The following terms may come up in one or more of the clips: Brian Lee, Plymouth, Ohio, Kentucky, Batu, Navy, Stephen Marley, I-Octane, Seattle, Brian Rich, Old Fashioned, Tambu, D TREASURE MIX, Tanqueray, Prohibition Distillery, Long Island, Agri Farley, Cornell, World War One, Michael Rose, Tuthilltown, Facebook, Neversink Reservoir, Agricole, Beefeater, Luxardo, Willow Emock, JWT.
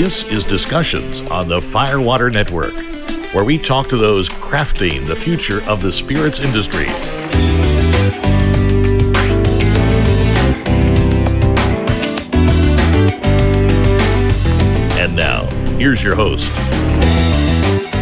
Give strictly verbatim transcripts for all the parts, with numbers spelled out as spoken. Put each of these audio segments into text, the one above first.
This is Discussions on the Firewater Network, where we talk to those crafting the future of the spirits industry. And now, here's your host.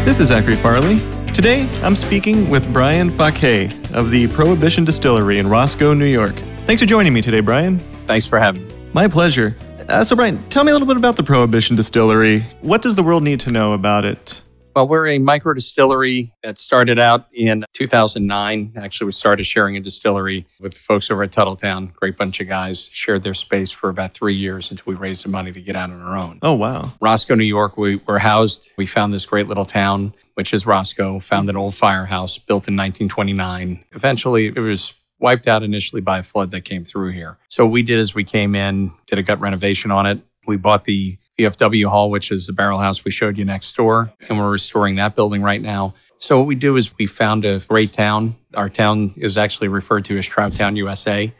This is Agri Farley. Today, I'm speaking with Brian Faquet of the Prohibition Distillery in Roscoe, New York. Thanks for joining me today, Brian. Thanks for having me. My pleasure. Uh, so, Brian, tell me a little bit about the Prohibition Distillery. What does the world need to know about it? Well, we're a micro distillery that started out in two thousand nine. Actually, we started sharing a distillery with the folks over at Tuthilltown. Great bunch of guys. Shared their space for about three years until we raised the money to get out on our own. Oh, wow. Roscoe, New York, we were housed. We found this great little town, which is Roscoe. Found an old firehouse built in nineteen twenty-nine. Eventually, it was wiped out initially by a flood that came through here. So what we did is we came in, did a gut renovation on it. We bought the V F W hall, which is the barrel house we showed you next door, and we're restoring that building right now. So what we do is we found a great town. Our town is actually referred to as Trout Town U S A.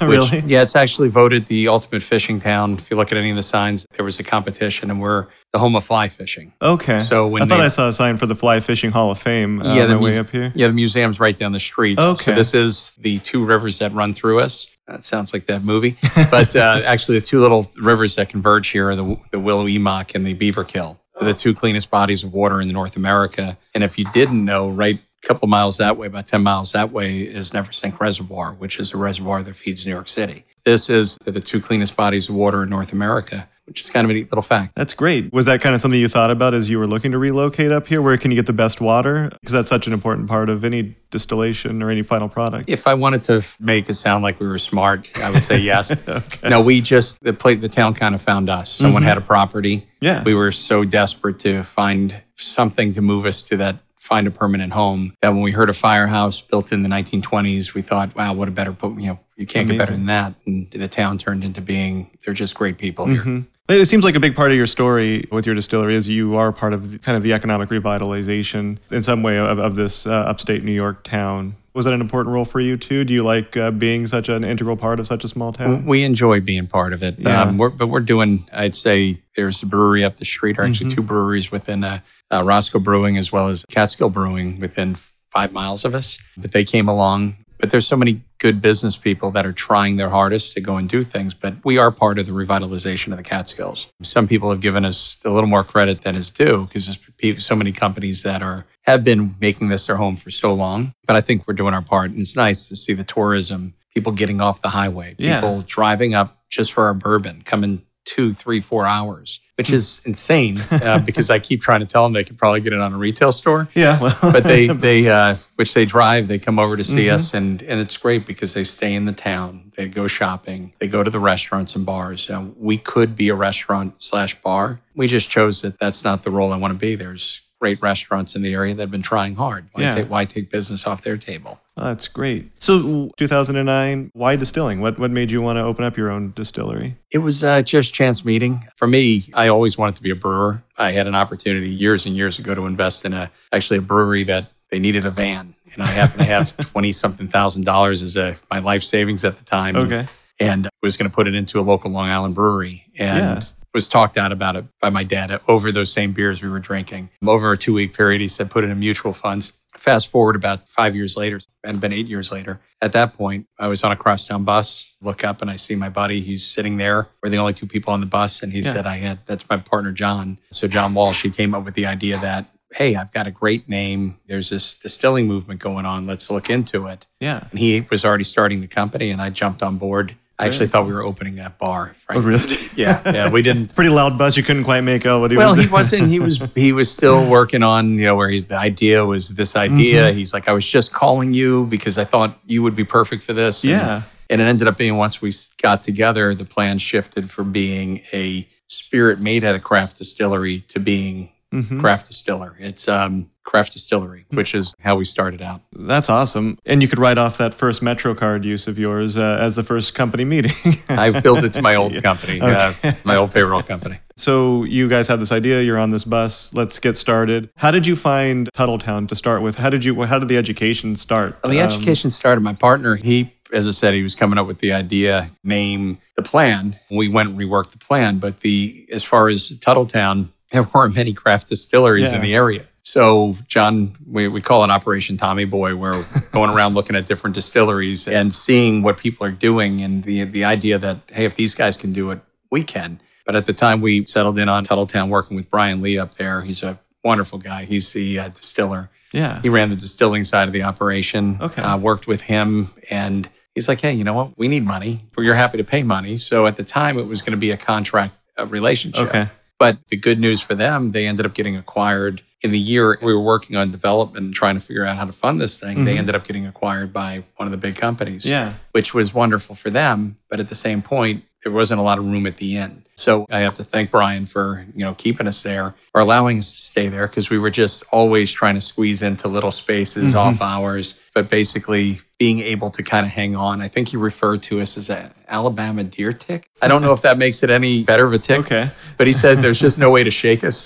Really? Which, yeah, it's actually voted the ultimate fishing town. If you look at any of the signs, there was a competition, and we're the home of fly fishing. Okay. So when I thought they, I saw a sign for the Fly Fishing Hall of Fame uh, yeah, the mu- way up here. Yeah, the museum's right down the street. Okay. So this is the two rivers that run through us. That sounds like that movie. But uh, actually, the two little rivers that converge here are the, the Willow Emock and the Beaver Kill, the two cleanest bodies of water in North America. And if you didn't know, right a couple miles that way, about ten miles that way, is Neversink Reservoir, which is a reservoir that feeds New York City. This is the two cleanest bodies of water in North America, which is kind of a neat little fact. That's great. Was that kind of something you thought about as you were looking to relocate up here? Where can you get the best water? Because that's such an important part of any distillation or any final product. If I wanted to make it sound like we were smart, I would say yes. Okay. No, we just, the, play, the town kind of found us. Someone mm-hmm. had a property. Yeah. We were so desperate to find something to move us to that, find a permanent home, that when we heard a firehouse built in the nineteen twenties, we thought, wow, what a better, you know, you can't Amazing. Get better than that. And the town turned into being, they're just great people here. Mm-hmm. It seems like a big part of your story with your distillery is you are part of the, kind of the economic revitalization in some way of, of this uh, upstate New York town. Was that an important role for you too? Do you like uh, being such an integral part of such a small town? We enjoy being part of it. Yeah. Um, we're, but we're doing, I'd say, there's a brewery up the street, or actually mm-hmm. two breweries within uh, uh, Roscoe Brewing as well as Catskill Brewing within five miles of us. But they came along. But there's so many good business people that are trying their hardest to go and do things, but we are part of the revitalization of the Catskills. Some people have given us a little more credit than is due because there's so many companies that are have been making this their home for so long, but I think we're doing our part, and it's nice to see the tourism, people getting off the highway, people yeah. driving up just for our bourbon, coming two, three, four hours, which is insane uh, because I keep trying to tell them they could probably get it on a retail store. Yeah. Well. But they, they uh, which they drive, they come over to see mm-hmm. us, and, and it's great because they stay in the town, they go shopping, they go to the restaurants and bars. Uh, we could be a restaurant slash bar. We just chose that that's not the role I want to be. There's great restaurants in the area that have been trying hard. Why, yeah. take, why take business off their table? Oh, that's great. So two thousand nine, why distilling? What what made you want to open up your own distillery? It was uh, just chance meeting. For me, I always wanted to be a brewer. I had an opportunity years and years ago to invest in a actually a brewery that they needed a van. And I happened to have twenty-something thousand dollars as a, my life savings at the time. Okay. And, and was going to put it into a local Long Island brewery. And yeah. was talked out about it by my dad over those same beers we were drinking. Over a two-week period, he said, put it in mutual funds. Fast forward about five years later, and been eight years later. At that point, I was on a crosstown bus, look up and I see my buddy, he's sitting there. We're the only two people on the bus. And he yeah. said, I had, that's my partner, John. So John Walsh, he came up with the idea that, hey, I've got a great name. There's this distilling movement going on. Let's look into it. Yeah. And he was already starting the company and I jumped on board. I actually thought we were opening that bar. Frankly. Oh, really? Yeah, yeah, we didn't. Pretty loud buzz. You couldn't quite make out what he well, was. Well, he wasn't. He was. He was still working on. You know, where he's, the idea was this idea. Mm-hmm. He's like, I was just calling you because I thought you would be perfect for this. Yeah. And, and it ended up being once we got together, the plan shifted from being a spirit made at a craft distillery to being. Mm-hmm. Craft distiller. It's um, craft distillery, which is how we started out. That's awesome. And you could write off that first MetroCard use of yours uh, as the first company meeting. I've built it to my old company, okay. uh, my old payroll company. So you guys have this idea, you're on this bus, let's get started. How did you find Tuthilltown to start with? How did you? How did the education start? Well, the education um, started. My partner, he as I said, he was coming up with the idea, name, the plan. We went and reworked the plan. But the as far as Tuthilltown, there weren't many craft distilleries yeah. in the area. So John, we, we call it Operation Tommy Boy, where we're going around looking at different distilleries and seeing what people are doing, and the the idea that, hey, if these guys can do it, we can. But at the time, we settled in on Tuthilltown, working with Brian Lee up there. He's a wonderful guy. He's the uh, distiller. Yeah. He ran the distilling side of the operation. Okay. Uh, worked with him, and he's like, hey, you know what? We need money. You're happy to pay money. So at the time, it was going to be a contract uh, relationship. Okay. But the good news for them, they ended up getting acquired. In the year we were working on development and trying to figure out how to fund this thing, mm-hmm. they ended up getting acquired by one of the big companies, yeah. which was wonderful for them. But at the same point, there wasn't a lot of room at the inn. So I have to thank Brian for, you know, keeping us there or allowing us to stay there, because we were just always trying to squeeze into little spaces mm-hmm. off hours, but basically being able to kind of hang on. I think he referred to us as an Alabama deer tick. I don't know if that makes it any better of a tick, okay. but he said there's just no way to shake us.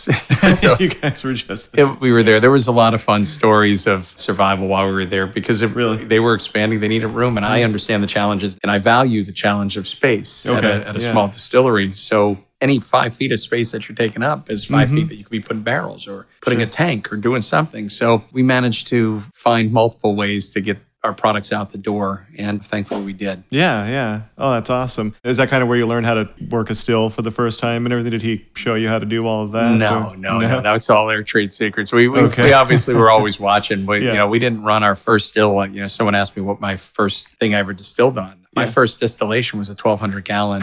So you guys were just there. It, we were there. There was a lot of fun stories of survival while we were there, because it, really they were expanding. They needed room, and I understand the challenges, and I value the challenge of space okay. at a, at a yeah. small distillery. So So any five feet of space that you're taking up is five mm-hmm. feet that you could be putting barrels or putting sure. a tank or doing something. So we managed to find multiple ways to get our products out the door, and thankfully we did. Yeah, yeah. Oh, that's awesome. Is that kind of where you learn how to work a still for the first time and everything? Did he show you how to do all of that? No, or, no, no, no. That's all their trade secrets. We we, okay. we obviously were always watching, but yeah. you know, we didn't run our first still. You know, someone asked me what my first thing I ever distilled on. My yeah. first distillation was a twelve hundred gallon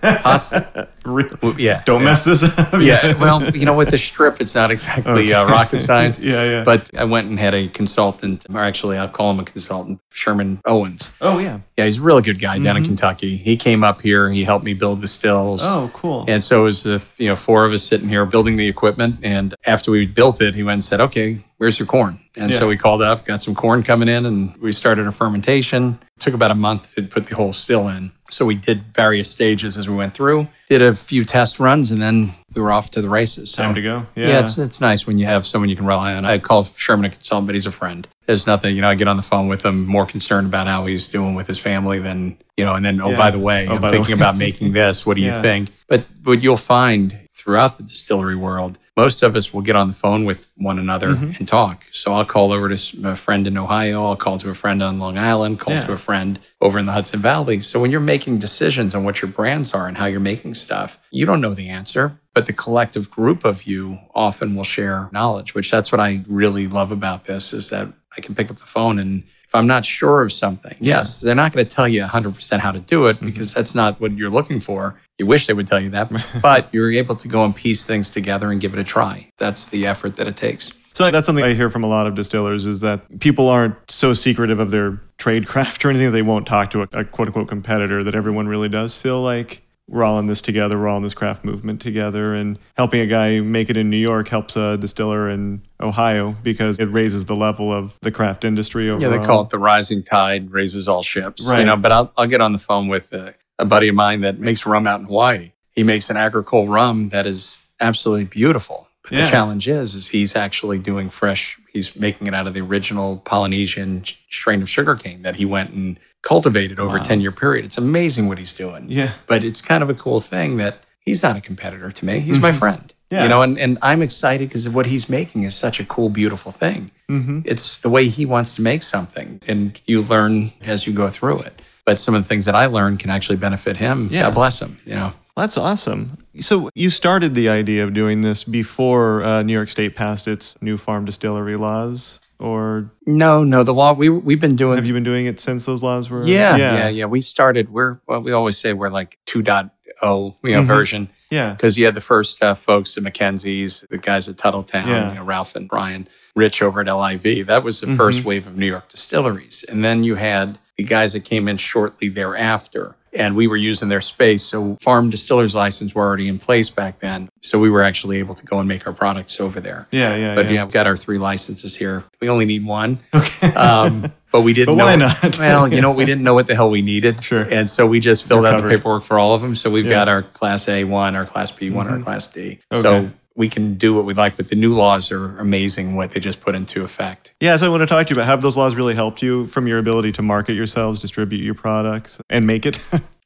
pot still. Really? Yeah. Don't yeah. mess this up. yeah. Well, you know, with the strip, it's not exactly okay. uh, rocket science. yeah, yeah. But I went and had a consultant, or actually I'll call him a consultant, Sherman Owens. Oh, yeah. Yeah, he's a really good guy down mm-hmm. in Kentucky. He came up here. He helped me build the stills. Oh, cool. And so it was, uh, you know, four of us sitting here building the equipment. And after we built it, he went and said, okay, where's your corn? And yeah. so we called up, got some corn coming in, and we started a fermentation. It took about a month to put the whole still in. So we did various stages as we went through, did a few test runs, and then we were off to the races. So, time to go. Yeah. yeah, it's it's nice when you have someone you can rely on. I call Sherman a consultant, but he's a friend. There's nothing, you know, I get on the phone with him, more concerned about how he's doing with his family than, you know, and then, oh, yeah. by the way, oh, I'm thinking way. about making this. What do yeah. you think? But what you'll find throughout the distillery world, most of us will get on the phone with one another mm-hmm. and talk. So I'll call over to a friend in Ohio. I'll call to a friend on Long Island, call yeah. to a friend over in the Hudson Valley. So when you're making decisions on what your brands are and how you're making stuff, you don't know the answer, but the collective group of you often will share knowledge, which that's what I really love about this, is that I can pick up the phone and if I'm not sure of something, yeah. yes, they're not going to tell you one hundred percent how to do it, because mm-hmm. that's not what you're looking for. You wish they would tell you that, but you're able to go and piece things together and give it a try. That's the effort that it takes. So that's something I hear from a lot of distillers, is that people aren't so secretive of their trade craft or anything that they won't talk to a, a quote-unquote competitor, that everyone really does feel like we're all in this together, we're all in this craft movement together, and helping a guy make it in New York helps a distiller in Ohio because it raises the level of the craft industry overall. Yeah, they call it the rising tide raises all ships. Right. You know, but I'll, I'll get on the phone with a, a buddy of mine that makes rum out in Hawaii. He makes an agricole rum that is absolutely beautiful. But yeah. the challenge is, is he's actually doing fresh, he's making it out of the original Polynesian strain of sugarcane that he went and cultivated over wow. a ten-year period. It's amazing what he's doing. Yeah. But it's kind of a cool thing that he's not a competitor to me. He's mm-hmm. my friend. Yeah. You know, and, and I'm excited because what he's making is such a cool, beautiful thing. Mm-hmm. It's the way he wants to make something, and you learn as you go through it. But some of the things that I learned can actually benefit him. Yeah. God bless him, you know. Well, that's awesome. So you started the idea of doing this before uh, New York State passed its new farm distillery laws. Or no, no, the law we we've been doing. Have you been doing it since those laws were? Yeah, yeah, yeah. yeah. We started. We're well, we always say we're like two point oh you know mm-hmm. version. Yeah, because you had the first uh, folks, the Mackenzies, the guys at Tuthilltown, yeah. you know, Ralph and Brian, Rich over at L I V. That was the mm-hmm. first wave of New York distilleries, and then you had the guys that came in shortly thereafter. And we were using their space. So farm distillers license were already in place back then. So we were actually able to go and make our products over there. Yeah, yeah, but, yeah. But yeah, we've got our three licenses here. We only need one. Okay. Um, but we didn't but why know. Not? Well, you know, we didn't know what the hell we needed. Sure. And so we just filled You're out covered. the paperwork for all of them. So we've yeah. got our Class A one, our Class B one, mm-hmm. our Class D. Okay. So we can do what we like, but the new laws are amazing what they just put into effect. Yeah, so I want to talk to you about, have those laws really helped you from your ability to market yourselves, distribute your products, and make it?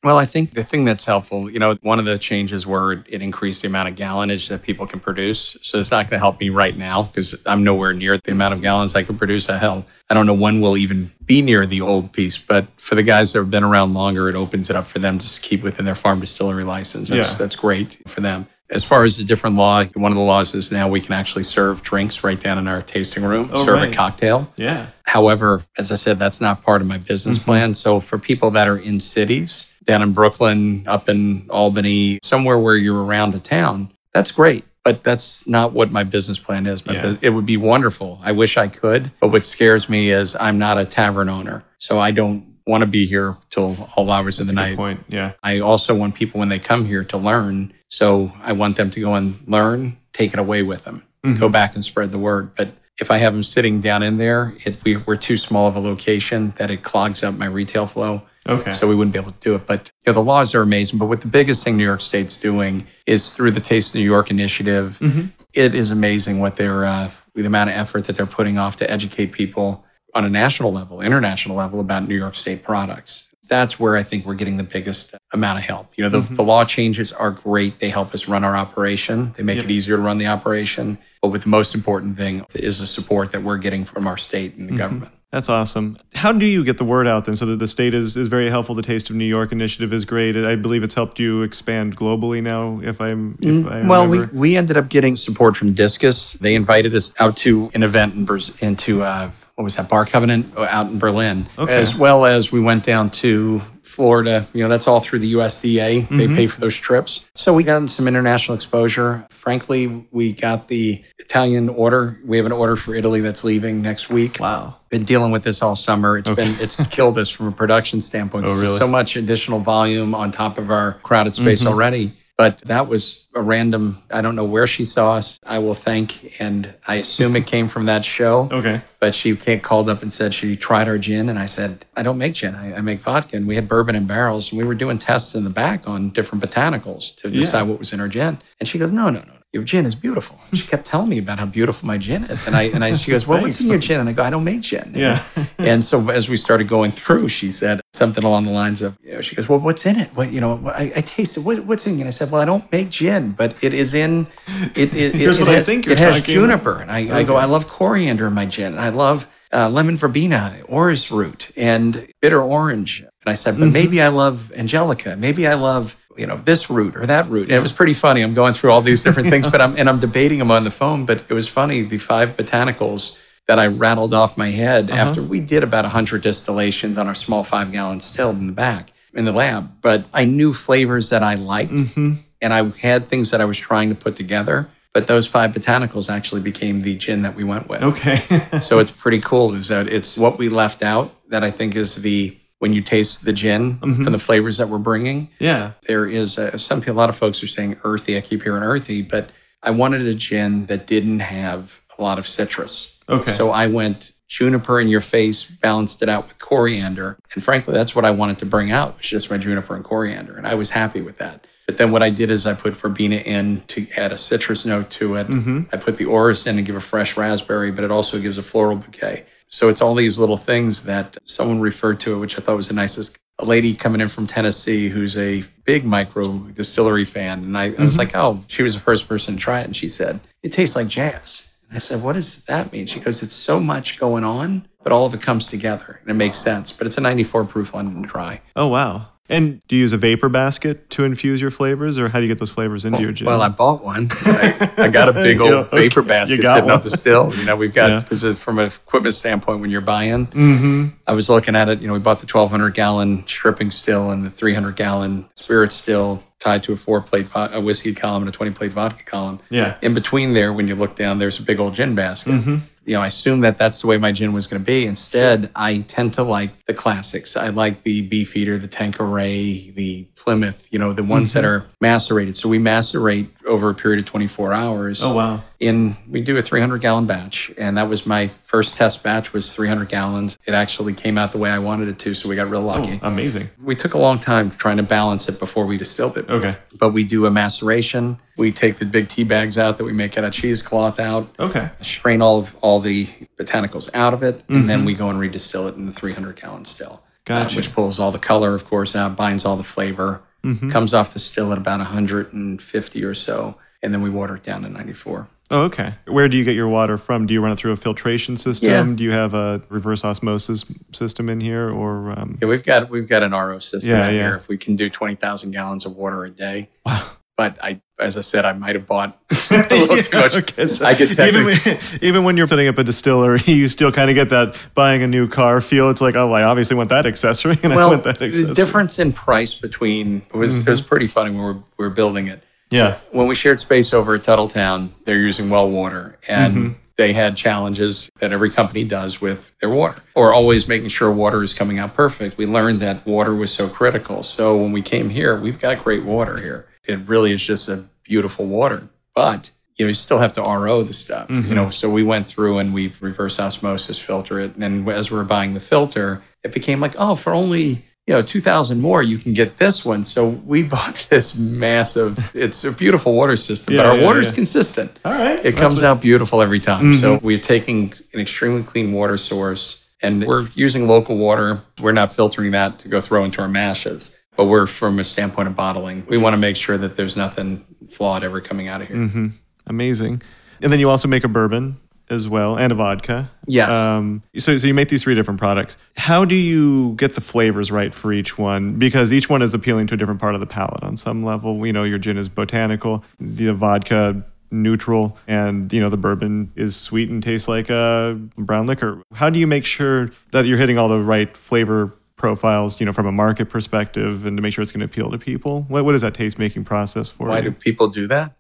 Well, I think the thing that's helpful, you know, one of the changes were it increased the amount of gallonage that people can produce. So it's not going to help me right now because I'm nowhere near the amount of gallons I can produce. Hell, I don't know when we'll even be near the old piece, but for the guys that have been around longer, it opens it up for them to keep within their farm distillery license. That's, yeah. that's great for them. As far as the different law, one of the laws is now we can actually serve drinks right down in our tasting room, oh, serve right. a cocktail. Yeah. However, as I said, that's not part of my business mm-hmm. plan. So for people that are in cities, down in Brooklyn, up in Albany, somewhere where you're around a town, that's great. But that's not what my business plan is. But yeah. it would be wonderful. I wish I could. But what scares me is I'm not a tavern owner. So I don't want to be here till all hours that's of the night. Point. Yeah. I also want people when they come here to learn. So I want them to go and learn, take it away with them, mm-hmm. go back and spread the word. But if I have them sitting down in there, it, we, we're too small of a location that it clogs up my retail flow. Okay. So we wouldn't be able to do it. But you know, the laws are amazing. But what the biggest thing New York State's doing is through the Taste of New York initiative. Mm-hmm. It is amazing what they're uh, the amount of effort that they're putting off to educate people on a national level, international level about New York State products. That's where I think we're getting the biggest amount of help. You know, the, mm-hmm. the law changes are great. They help us run our operation. They make yeah. it easier to run the operation. But with the most important thing is the support that we're getting from our state and the mm-hmm. government. That's awesome. How do you get the word out then so that the state is, is very helpful? The Taste of New York initiative is great. I believe it's helped you expand globally now, if I'm if I Well, we, we ended up getting support from Discus. They invited us out to an event in into uh what was that, Bar Covenant out in Berlin, okay. as well as we went down to Florida. You know, that's all through the U S D A. Mm-hmm. They pay for those trips. So we got some international exposure. Frankly, we got the Italian order. We have an order for Italy that's leaving next week. Wow. Been dealing with this all summer. It's okay. been, it's killed us from a production standpoint. Oh, really? So much additional volume on top of our crowded space mm-hmm. already. But that was a random, I don't know where she saw us, I will thank, and I assume it came from that show. Okay. But she called up and said she tried our gin, and I said, I don't make gin, I, I make vodka. And we had bourbon in barrels, and we were doing tests in the back on different botanicals to decide yeah. what was in our gin. And she goes, no, no, no, your gin is beautiful. And she kept telling me about how beautiful my gin is. And I and I, she goes, well, what's in your gin? And I go, I don't make gin. Yeah. And so as we started going through, she said something along the lines of, you know, she goes, well, what's in it? What, you know, I, I taste it. What, what's in it? And I said, well, I don't make gin, but it is in, it, it, Here's it, what it I has, think you're it has juniper. And I, okay. I go, I love coriander in my gin. And I love uh, lemon verbena, orris root, and bitter orange. And I said, but mm-hmm. maybe I love angelica. Maybe I love, you know, this root or that root. And it was pretty funny. I'm going through all these different things, but I'm and I'm debating them on the phone. But it was funny, the five botanicals that I rattled off my head uh-huh. after we did about one hundred distillations on our small five-gallon still in the back, in the lab. But I knew flavors that I liked, mm-hmm. and I had things that I was trying to put together. But those five botanicals actually became the gin that we went with. Okay. So it's pretty cool. Is that it's what we left out that I think is the... when you taste the gin mm-hmm. from the flavors that we're bringing. Yeah. There is, a, some a lot of folks are saying earthy, I keep hearing earthy, but I wanted a gin that didn't have a lot of citrus. Okay. So I went juniper in your face, balanced it out with coriander. And frankly, that's what I wanted to bring out, was just my juniper and coriander. And I was happy with that. But then what I did is I put verbena in to add a citrus note to it. Mm-hmm. I put the orris in to give a fresh raspberry, but it also gives a floral bouquet. So it's all these little things that someone referred to it, which I thought was the nicest. A lady coming in from Tennessee who's a big micro distillery fan. And I, mm-hmm. I was like, oh, she was the first person to try it. And she said, it tastes like jazz. And I said, what does that mean? She goes, it's so much going on, but all of it comes together and it makes sense. But it's a ninety-four proof London dry. Oh, wow. And do you use a vapor basket to infuse your flavors, or how do you get those flavors into well, your gin? Well, I bought one. I, I got a big old okay. vapor basket sitting up the still. You know, we've got, because yeah. from an equipment standpoint, when you're buying, mm-hmm. I was looking at it, you know, we bought the twelve hundred gallon stripping still and the three hundred gallon spirit still tied to a four-plate vo- a whiskey column and a twenty-plate vodka column. Yeah. In between there, when you look down, there's a big old gin basket. Mm-hmm. You know, I assumed that that's the way my gin was going to be. Instead, I tend to like the classics. I like the Beefeater, the Tanqueray, the Plymouth, you know, the ones mm-hmm. that are macerated. So we macerate over a period of twenty-four hours. Oh, wow. In, we do a three hundred gallon batch. And that was my first test batch, was three hundred gallons. It actually came out the way I wanted it to. So we got real lucky. Oh, amazing. We took a long time trying to balance it before we distilled it. Okay. But we do a maceration. We take the big tea bags out that we make out of cheesecloth out. Okay. Strain all of all the botanicals out of it. Mm-hmm. And then we go and redistill it in the three hundred gallon still. Gotcha. Uh, which pulls all the color, of course, out, binds all the flavor. Mm-hmm. Comes off the still at about one hundred fifty or so, and then we water it down to ninety-four. Oh, okay. Where do you get your water from? Do you run it through a filtration system? Yeah. Do you have a reverse osmosis system in here, or? Um... Yeah, we've got we've got an R O system yeah, in yeah. here. If we can do twenty thousand gallons of water a day. Wow. But I, as I said, I might have bought a little yeah, too much. Okay, so I get even when, even when you're setting up a distillery, you still kind of get that buying a new car feel. It's like, oh, I obviously want that accessory, and well, I want that accessory. The difference in price between was mm-hmm. it was pretty funny when we were, we were building it. Yeah. When we shared space over at Tuthilltown, they're using well water, and mm-hmm. they had challenges that every company does with their water, or always making sure water is coming out perfect. We learned that water was so critical. So when we came here, we've got great water here. It really is just a beautiful water, but you know, you still have to R O the stuff, mm-hmm. you know? So we went through and we reverse osmosis filter it. And then as we were buying the filter, it became like, oh, for only, you know, two thousand more, you can get this one. So we bought this massive, it's a beautiful water system, yeah, but our yeah, water is yeah. consistent. All right. It comes what... out beautiful every time. Mm-hmm. So we're taking an extremely clean water source and we're using local water. We're not filtering that to go throw into our mashes. But we're from a standpoint of bottling. We want to make sure that there's nothing flawed ever coming out of here. Mm-hmm. Amazing. And then you also make a bourbon as well and a vodka. Yes. Um, so, so you make these three different products. How do you get the flavors right for each one? Because each one is appealing to a different part of the palate on some level. You know, your gin is botanical, the vodka neutral, and you know the bourbon is sweet and tastes like a brown liquor. How do you make sure that you're hitting all the right flavor profiles, you know, from a market perspective, and to make sure it's going to appeal to people? What what is that taste making process for? Why you? Do people do that?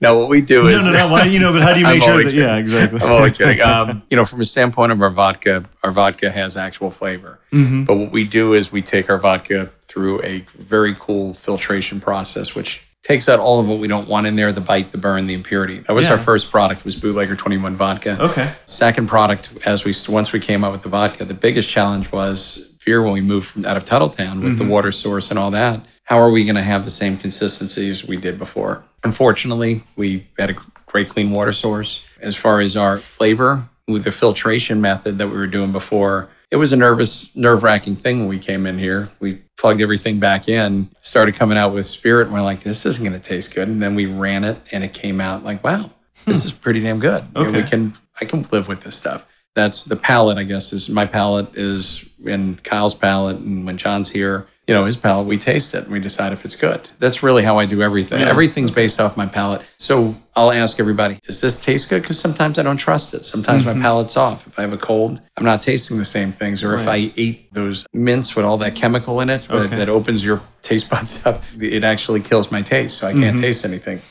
No, what we do is no, no, no. Why, you know, but how do you make sure that? Kidding. Yeah, exactly. I'm always kidding. Um, you know, from a standpoint of our vodka, our vodka has actual flavor. Mm-hmm. But what we do is we take our vodka through a very cool filtration process, which takes out all of what we don't want in there, the bite, the burn, the impurity. That was yeah. our first product, was Bootlegger twenty-one vodka. Okay. Second product, as we once we came out with the vodka, the biggest challenge was fear when we moved from, out of Tuthilltown with mm-hmm. the water source and all that. How are we going to have the same consistency as we did before? Unfortunately, we had a great clean water source. As far as our flavor, with the filtration method that we were doing before, it was a nervous, nerve-wracking thing when we came in here. We plugged everything back in, started coming out with spirit, and we're like, this isn't going to taste good. And then we ran it, and it came out like, wow, this hmm. is pretty damn good. Okay. You know, we can, I can live with this stuff. That's the palate, I guess, is my palate is, and Kyle's palate, and when John's here, you know, his palate, we taste it, and we decide if it's good. That's really how I do everything. Yeah. Everything's based off my palate. So I'll ask everybody, does this taste good? Because sometimes I don't trust it. Sometimes mm-hmm. my palate's off. If I have a cold, I'm not tasting the same things. Or right. if I ate those mints with all that chemical in it, okay. that, that opens your taste buds up, it actually kills my taste. So I can't mm-hmm. taste anything.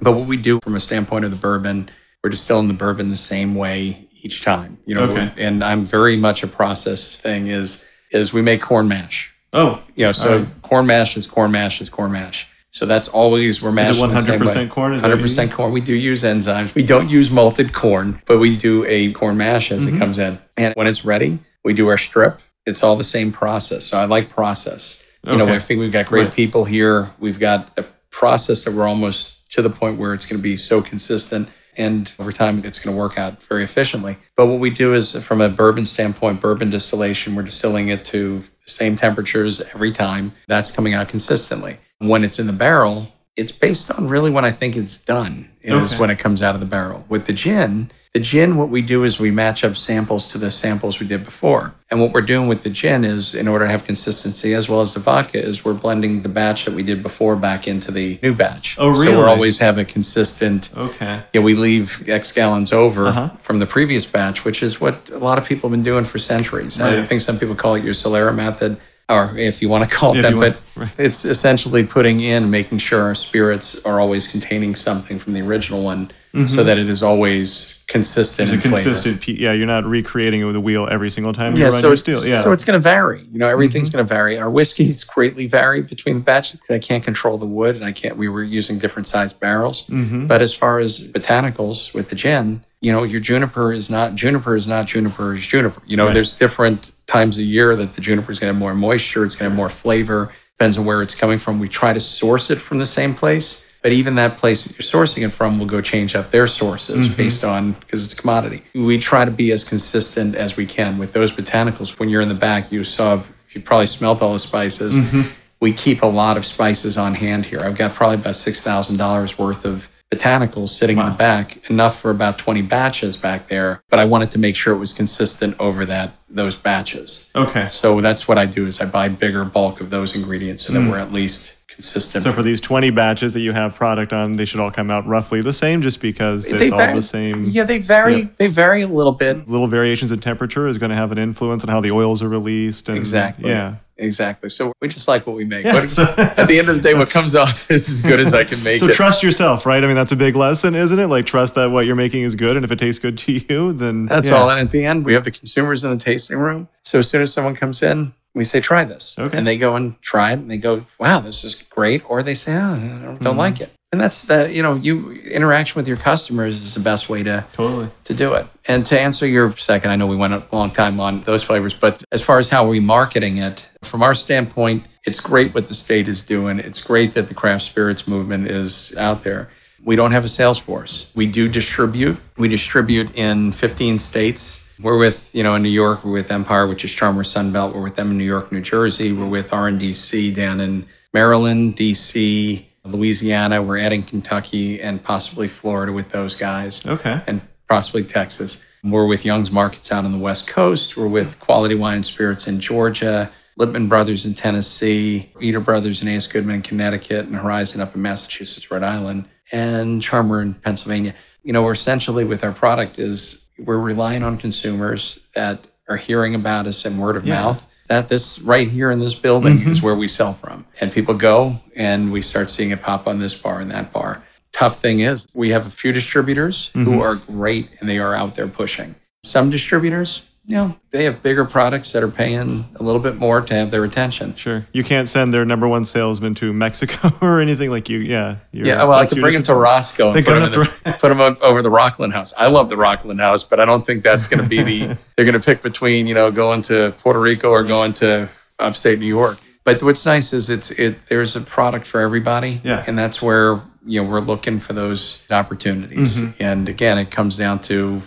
But what we do from a standpoint of the bourbon, we're distilling the bourbon the same way each time. You know, okay. And I'm very much a process thing is, is we make corn mash. Oh. You know, so right. corn mash is corn mash is corn mash. So that's always, we're mashing the same way. Is it one hundred percent corn? Is one hundred percent corn. We do use enzymes. We don't use malted corn, but we do a corn mash as mm-hmm. it comes in. And when it's ready, we do our strip. It's all the same process. So I like process. You okay. know, I think we've got great right. people here. We've got a process that we're almost to the point where it's going to be so consistent. And over time, it's going to work out very efficiently. But what we do is, from a bourbon standpoint, bourbon distillation, we're distilling it to the same temperatures every time. That's coming out consistently. When it's in the barrel, it's based on really when I think it's done. It okay. is when it comes out of the barrel. With the gin, the gin, what we do is we match up samples to the samples we did before. And what we're doing with the gin is, in order to have consistency as well as the vodka, is we're blending the batch that we did before back into the new batch. Oh, really? So we're always have a consistent... Okay. Yeah, we leave X gallons over uh-huh. from the previous batch, which is what a lot of people have been doing for centuries. Right. I think some people call it your Solera method, or if you want to call it yeah, that, but right. it's essentially putting in, making sure our spirits are always containing something from the original one mm-hmm. so that it is always consistent. It's a consistent, flavor. yeah. You're not recreating it with a wheel every single time you yeah, run so your steel. Yeah, so it's going to vary. You know, everything's mm-hmm. going to vary. Our whiskeys greatly vary between the batches because I can't control the wood, and I can't. We were using different sized barrels. Mm-hmm. But as far as botanicals with the gin, you know, your juniper is not juniper is not juniper is juniper. You know, right. there's different times a year that the juniper is going to have more moisture. It's going to have more flavor. Depends on where it's coming from. We try to source it from the same place, but even that place that you're sourcing it from will go change up their sources mm-hmm. based on, because it's a commodity. We try to be as consistent as we can with those botanicals. When you're in the back, you saw, you probably smelt all the spices. Mm-hmm. We keep a lot of spices on hand here. I've got probably about six thousand dollars worth of botanicals sitting wow. in the back, enough for about twenty batches back there, but I wanted to make sure it was consistent over that those batches. Okay. So that's what I do is I buy bigger bulk of those ingredients so that mm. we're at least consistent. So for these twenty batches that you have product on, they should all come out roughly the same just because they it's vary, all the same. Yeah, they vary you know, they vary a little bit. Little variations in temperature is going to have an influence on how the oils are released. And, exactly. Yeah. Exactly. So we just like what we make. Yeah, what, so, at the end of the day, what comes off is as good as I can make so it. So trust yourself, right? I mean, that's a big lesson, isn't it? Like trust that what you're making is good. And if it tastes good to you, then that's yeah. all. And at the end, we have the consumers in the tasting room. So as soon as someone comes in, we say, try this. Okay. And they go and try it. And they go, wow, this is great. Or they say, oh, I don't mm-hmm. like it. And that's, uh, you know, you interaction with your customers is the best way to, totally. to do it. And to answer your second, I know we went a long time on those flavors, but as far as how we're marketing it, from our standpoint, it's great what the state is doing. It's great that the craft spirits movement is out there. We don't have a sales force. We do distribute. We distribute in fifteen states. We're with, you know, in New York, we're with Empire, which is Charmers Sunbelt. We're with them in New York, New Jersey. We're with R and D C down in Maryland, D C, Louisiana, we're adding Kentucky and possibly Florida with those guys. Okay. And possibly Texas. We're with Young's Markets out on the West Coast. We're with Quality Wine and Spirits in Georgia, Lippman Brothers in Tennessee, Eater Brothers and A S. Goodman in Connecticut, and Horizon up in Massachusetts, Rhode Island, and Charmer in Pennsylvania. You know, we're essentially with our product is we're relying on consumers that are hearing about us in word of yeah. mouth. That this right here in this building mm-hmm. is where we sell from. And people go and we start seeing it pop on this bar and that bar. Tough thing is we have a few distributors mm-hmm. who are great and they are out there pushing. Some distributors, you know, they have bigger products that are paying a little bit more to have their attention. Sure. You can't send their number one salesman to Mexico or anything like you. Yeah. Yeah. Well, I could bring them to Roscoe and put them, to, put them up over the Rockland House. I love the Rockland House, but I don't think that's going to be the, they're going to pick between, you know, going to Puerto Rico or going to upstate New York. But what's nice is it's, it, there's a product for everybody. Yeah. And that's where, you know, we're looking for those opportunities. Mm-hmm. And again, it comes down to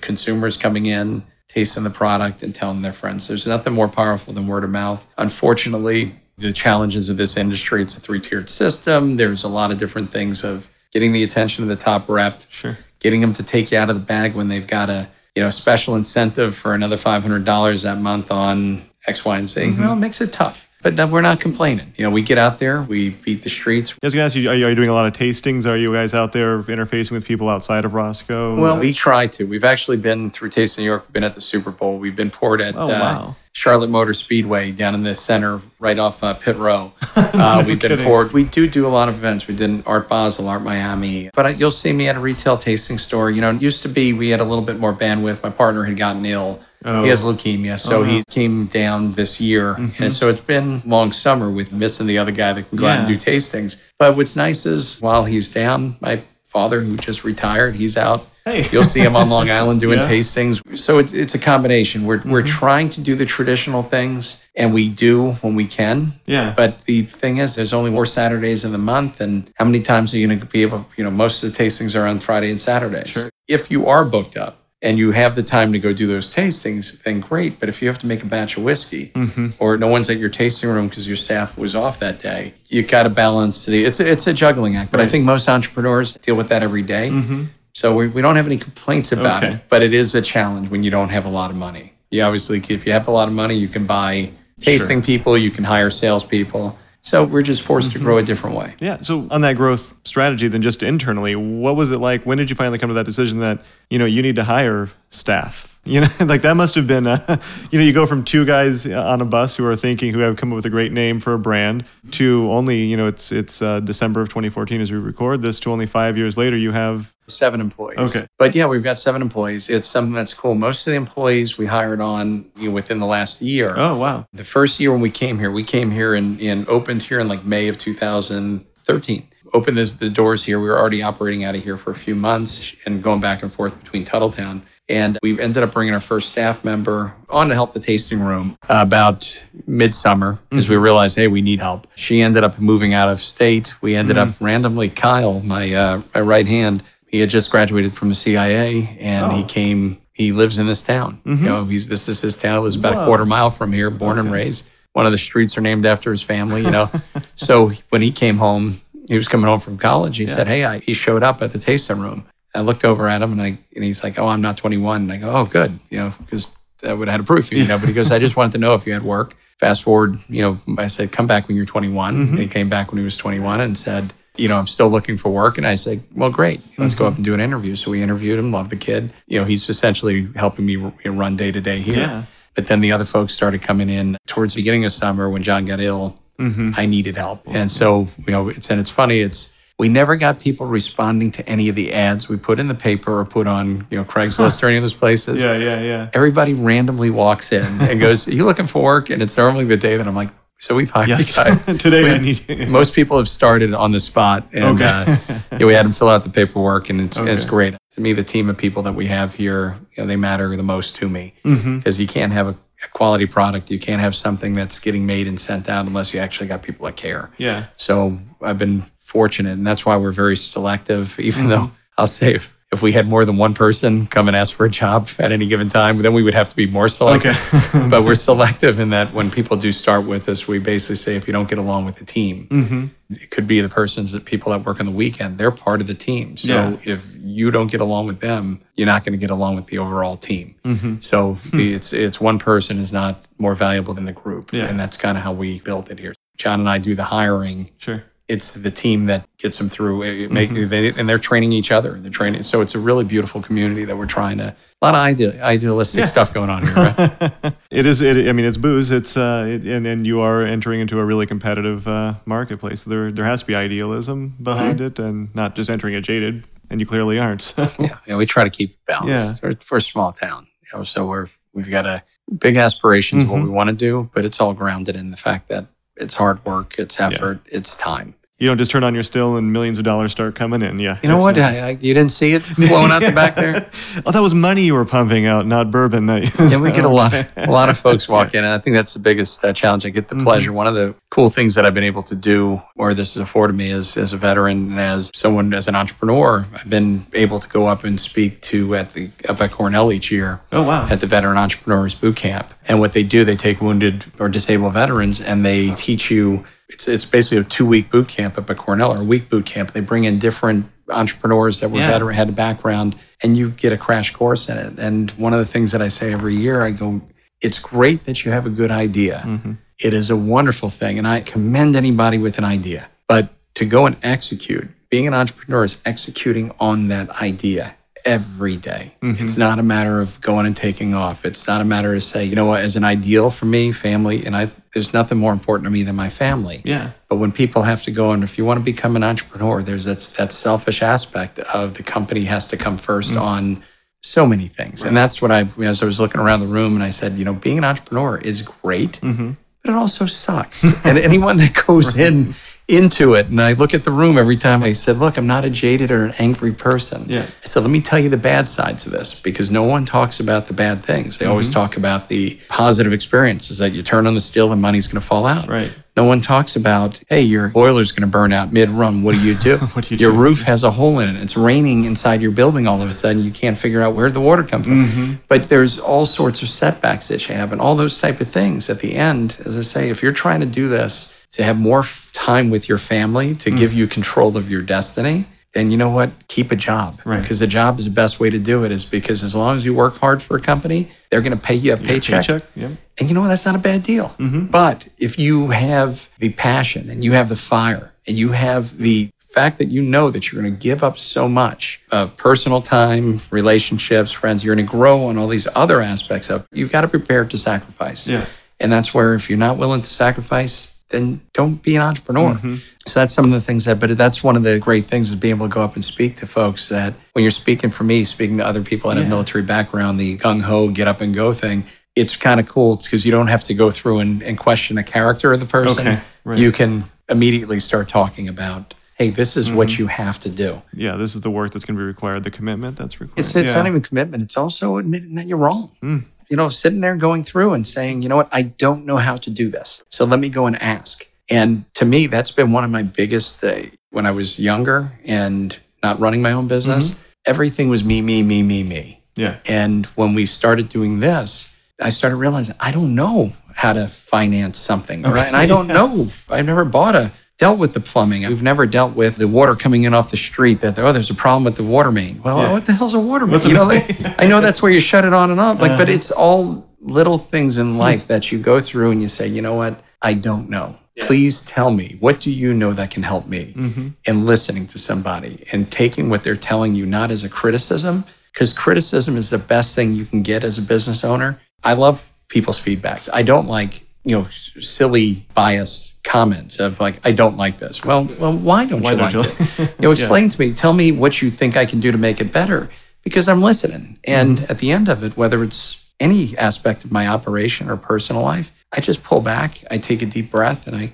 consumers coming in, tasting the product and telling their friends. There's nothing more powerful than word of mouth. Unfortunately, the challenges of this industry, it's a three-tiered system. There's a lot of different things of getting the attention of the top rep, sure. getting them to take you out of the bag when they've got a you know special incentive for another five hundred dollars that month on X, Y, and Z. Mm-hmm. Well, it makes it tough. But no, we're not complaining. You know, we get out there, we beat the streets. I was going to ask you, are you doing a lot of tastings? Are you guys out there interfacing with people outside of Roscoe? Well, we try to. We've actually been through Taste of New York, we've been at the Super Bowl, we've been poured at oh, uh, wow. Charlotte Motor Speedway down in the center, right off uh, Pit Row. Uh, no we've kidding. been poured. We do do a lot of events. We did an Art Basel, Art Miami. But I, you'll see me at a retail tasting store. You know, it used to be we had a little bit more bandwidth. My partner had gotten ill. Oh. He has leukemia, so uh-huh. he came down this year. Mm-hmm. And so it's been a long summer with missing the other guy that can go yeah. out and do tastings. But what's nice is while he's down, my father, who just retired, he's out. Hey. You'll see him on Long Island doing yeah. tastings. So it's, it's a combination. We're, mm-hmm. we're trying to do the traditional things, and we do when we can. Yeah. But the thing is, there's only more Saturdays in the month, and how many times are you going to be able, you know, most of the tastings are on Friday and Saturdays. Sure. If you are booked up, and you have the time to go do those tastings, then great. But if you have to make a batch of whiskey mm-hmm. or no one's at your tasting room because your staff was off that day, you got to balance the, it's, it's a juggling act. But right. I think most entrepreneurs deal with that every day. Mm-hmm. So we, we don't have any complaints about okay. it, but it is a challenge when you don't have a lot of money. You obviously, if you have a lot of money, you can buy tasting sure. people, you can hire salespeople. So we're just forced mm-hmm. to grow a different way. Yeah. So on that growth strategy, then just internally, what was it like? When did you finally come to that decision that, you know, you need to hire staff? You know, like that must have been, a, you know, you go from two guys on a bus who are thinking, who have come up with a great name for a brand, to only, you know, it's it's uh, December of twenty fourteen as we record this, to only five years later you have... Seven employees. Okay. But yeah, we've got seven employees. It's something that's cool. Most of the employees we hired on, you know, within the last year. Oh, wow. The first year when we came here, we came here and, and opened here in like May of two thousand thirteen. Opened this, the doors here. We were already operating out of here for a few months and going back and forth between Tuthilltown. And we ended up bringing our first staff member on to help the tasting room about midsummer because mm-hmm. we realized, hey, we need help. She ended up moving out of state. We ended mm-hmm. up randomly, Kyle, my, uh, my right hand, he had just graduated from the C I A and oh. he came, he lives in this town. Mm-hmm. You know, he's, this is his town. It was about Whoa. a quarter mile from here, born okay. and raised. One of the streets are named after his family, you know. So when he came home, he was coming home from college. He yeah. said, hey, I, he showed up at the tasting room. I looked over at him and I and he's like, oh, I'm not twenty-one. And I go, oh, good, you know, because I would have had a proof, you know. But he goes, I just wanted to know if you had work. Fast forward, you know, I said, come back when you're twenty-one. Mm-hmm. And he came back when he was twenty-one and said, you know, I'm still looking for work. And I said, well, great. Let's mm-hmm. go up and do an interview. So we interviewed him, loved the kid. You know, he's essentially helping me run day to day here. Yeah. But then the other folks started coming in towards the beginning of summer when John got ill. Mm-hmm. I needed help. Mm-hmm. And so, you know, it's, and it's funny, it's, we never got people responding to any of the ads we put in the paper or put on, you know, Craigslist or any of those places. Yeah, yeah, yeah. Everybody randomly walks in and goes, are you looking for work? And it's normally the day that I'm like, so we've hired yes. a guy. Today we, I need you. Most people have started on the spot. And okay. uh, you know, we had them fill out the paperwork and it's, okay. and it's great. To me, the team of people that we have here, you know, they matter the most to me because mm-hmm. you can't have a quality product. You can't have something that's getting made and sent out unless you actually got people that care. Yeah. So I've been fortunate, and that's why we're very selective, even mm-hmm. though I'll say if, if we had more than one person come and ask for a job at any given time, then we would have to be more selective. Okay. But we're selective in that when people do start with us, we basically say if you don't get along with the team, mm-hmm. it could be the persons that people that work on the weekend, they're part of the team. So yeah. if you don't get along with them, you're not going to get along with the overall team. Mm-hmm. So hmm. it's it's one person is not more valuable than the group. Yeah. And that's kind of how we built it here. John and I do the hiring. Sure. It's the team that gets them through, it make, mm-hmm. they, and they're training each other. They're training, so it's a really beautiful community that we're trying to. A lot of ideal, idealistic yeah. stuff going on here. Right? It is. It, I mean, it's booze. It's uh, it, and and you are entering into a really competitive uh, marketplace. There there has to be idealism behind mm-hmm. it, and not just entering it jaded. And you clearly aren't. So. Yeah, yeah, we try to keep it balanced. Yeah. We're, we're a small town, you know, so we're we've got a big aspirations mm-hmm. of what we want to do, but it's all grounded in the fact that. It's hard work, it's effort, yeah. it's time. You don't just turn on your still and millions of dollars start coming in. Yeah. You know what? Nice. I, I, you didn't see it flowing out the back there? Oh, that was money you were pumping out, not bourbon. That yeah, so. We get a lot of, a lot of folks walk yeah. in, and I think that's the biggest uh, challenge. I get the mm-hmm. pleasure. One of the cool things that I've been able to do, or this has afforded me as, as a veteran and as someone, as an entrepreneur, I've been able to go up and speak to at the up at Cornell each year oh, wow. at the Veteran Entrepreneurs Boot Camp. And what they do, they take wounded or disabled veterans, and they oh. teach you. It's it's basically a two-week boot camp up at Cornell, or a week boot camp. They bring in different entrepreneurs that were yeah. veteran, had a background, and you get a crash course in it. And one of the things that I say every year, I go, it's great that you have a good idea. Mm-hmm. It is a wonderful thing, and I commend anybody with an idea. But to go and execute, being an entrepreneur is executing on that idea every day. Mm-hmm. It's not a matter of going and taking off. It's not a matter of say, you know what, as an ideal for me, family, and I, there's nothing more important to me than my family. Yeah. But when people have to go, and if you want to become an entrepreneur, there's that, that selfish aspect of the company has to come first mm-hmm. on so many things. Right. And that's what I, as I was looking around the room and I said, you know, being an entrepreneur is great, mm-hmm. but it also sucks. And anyone that goes right. in, into it. And I look at the room every time. I said, look, I'm not a jaded or an angry person. Yeah. I said, let me tell you the bad sides of this, because no one talks about the bad things. They mm-hmm. always talk about the positive experiences that you turn on the still and money's going to fall out. Right. No one talks about, hey, your boiler's going to burn out mid-run. What do you do? What do you your do? Roof has a hole in it. It's raining inside your building all of a sudden. You can't figure out where the water comes from. Mm-hmm. But there's all sorts of setbacks that you have and all those type of things. At the end, as I say, if you're trying to do this, to have more time with your family, to mm-hmm. give you control of your destiny, And you know what? Keep a job. Right. Because the job is the best way to do it, is because as long as you work hard for a company, they're going to pay you a yeah, paycheck. paycheck. Yeah. And you know what? That's not a bad deal. Mm-hmm. But if you have the passion and you have the fire and you have the fact that you know that you're going to give up so much of personal time, relationships, friends, you're going to grow on all these other aspects of it, you've got to prepare to sacrifice. Yeah. And that's where if you're not willing to sacrifice, then don't be an entrepreneur. Mm-hmm. So that's some of the things that, but that's one of the great things is being able to go up and speak to folks that when you're speaking for me, speaking to other people in yeah. a military background, the gung-ho, get up and go thing, it's kind of cool because you don't have to go through and, and question the character of the person. Okay, right. You can immediately start talking about, hey, this is mm-hmm. what you have to do. Yeah, this is the work that's going to be required, the commitment that's required. It's, it's yeah. not even commitment. It's also admitting that you're wrong. Mm. You know, sitting there going through and saying, you know what, I don't know how to do this. So let me go and ask. And to me, that's been one of my biggest things. Uh, when I was younger and not running my own business, mm-hmm. everything was me, me, me, me, me. Yeah. And when we started doing this, I started realizing I don't know how to finance something. Okay. Right? And I don't yeah. know. I've never bought a, dealt with the plumbing. We've never dealt with the water coming in off the street that, oh, there's a problem with the water main. Well, yeah. oh, what the hell's a water main? You know, like, I know that's where you shut it on and off. Like, uh-huh. But it's all little things in life that you go through and you say, you know what? I don't know. Yeah. Please tell me, what do you know that can help me? Mm-hmm. And listening to somebody and taking what they're telling you, not as a criticism, because criticism is the best thing you can get as a business owner. I love people's feedbacks. I don't like, you know, silly, biased comments of like, I don't like this. Well, well, why don't why you don't like you? it? You know, explain yeah. to me, tell me what you think I can do to make it better, because I'm listening. And mm-hmm. at the end of it, whether it's any aspect of my operation or personal life, I just pull back, I take a deep breath, and I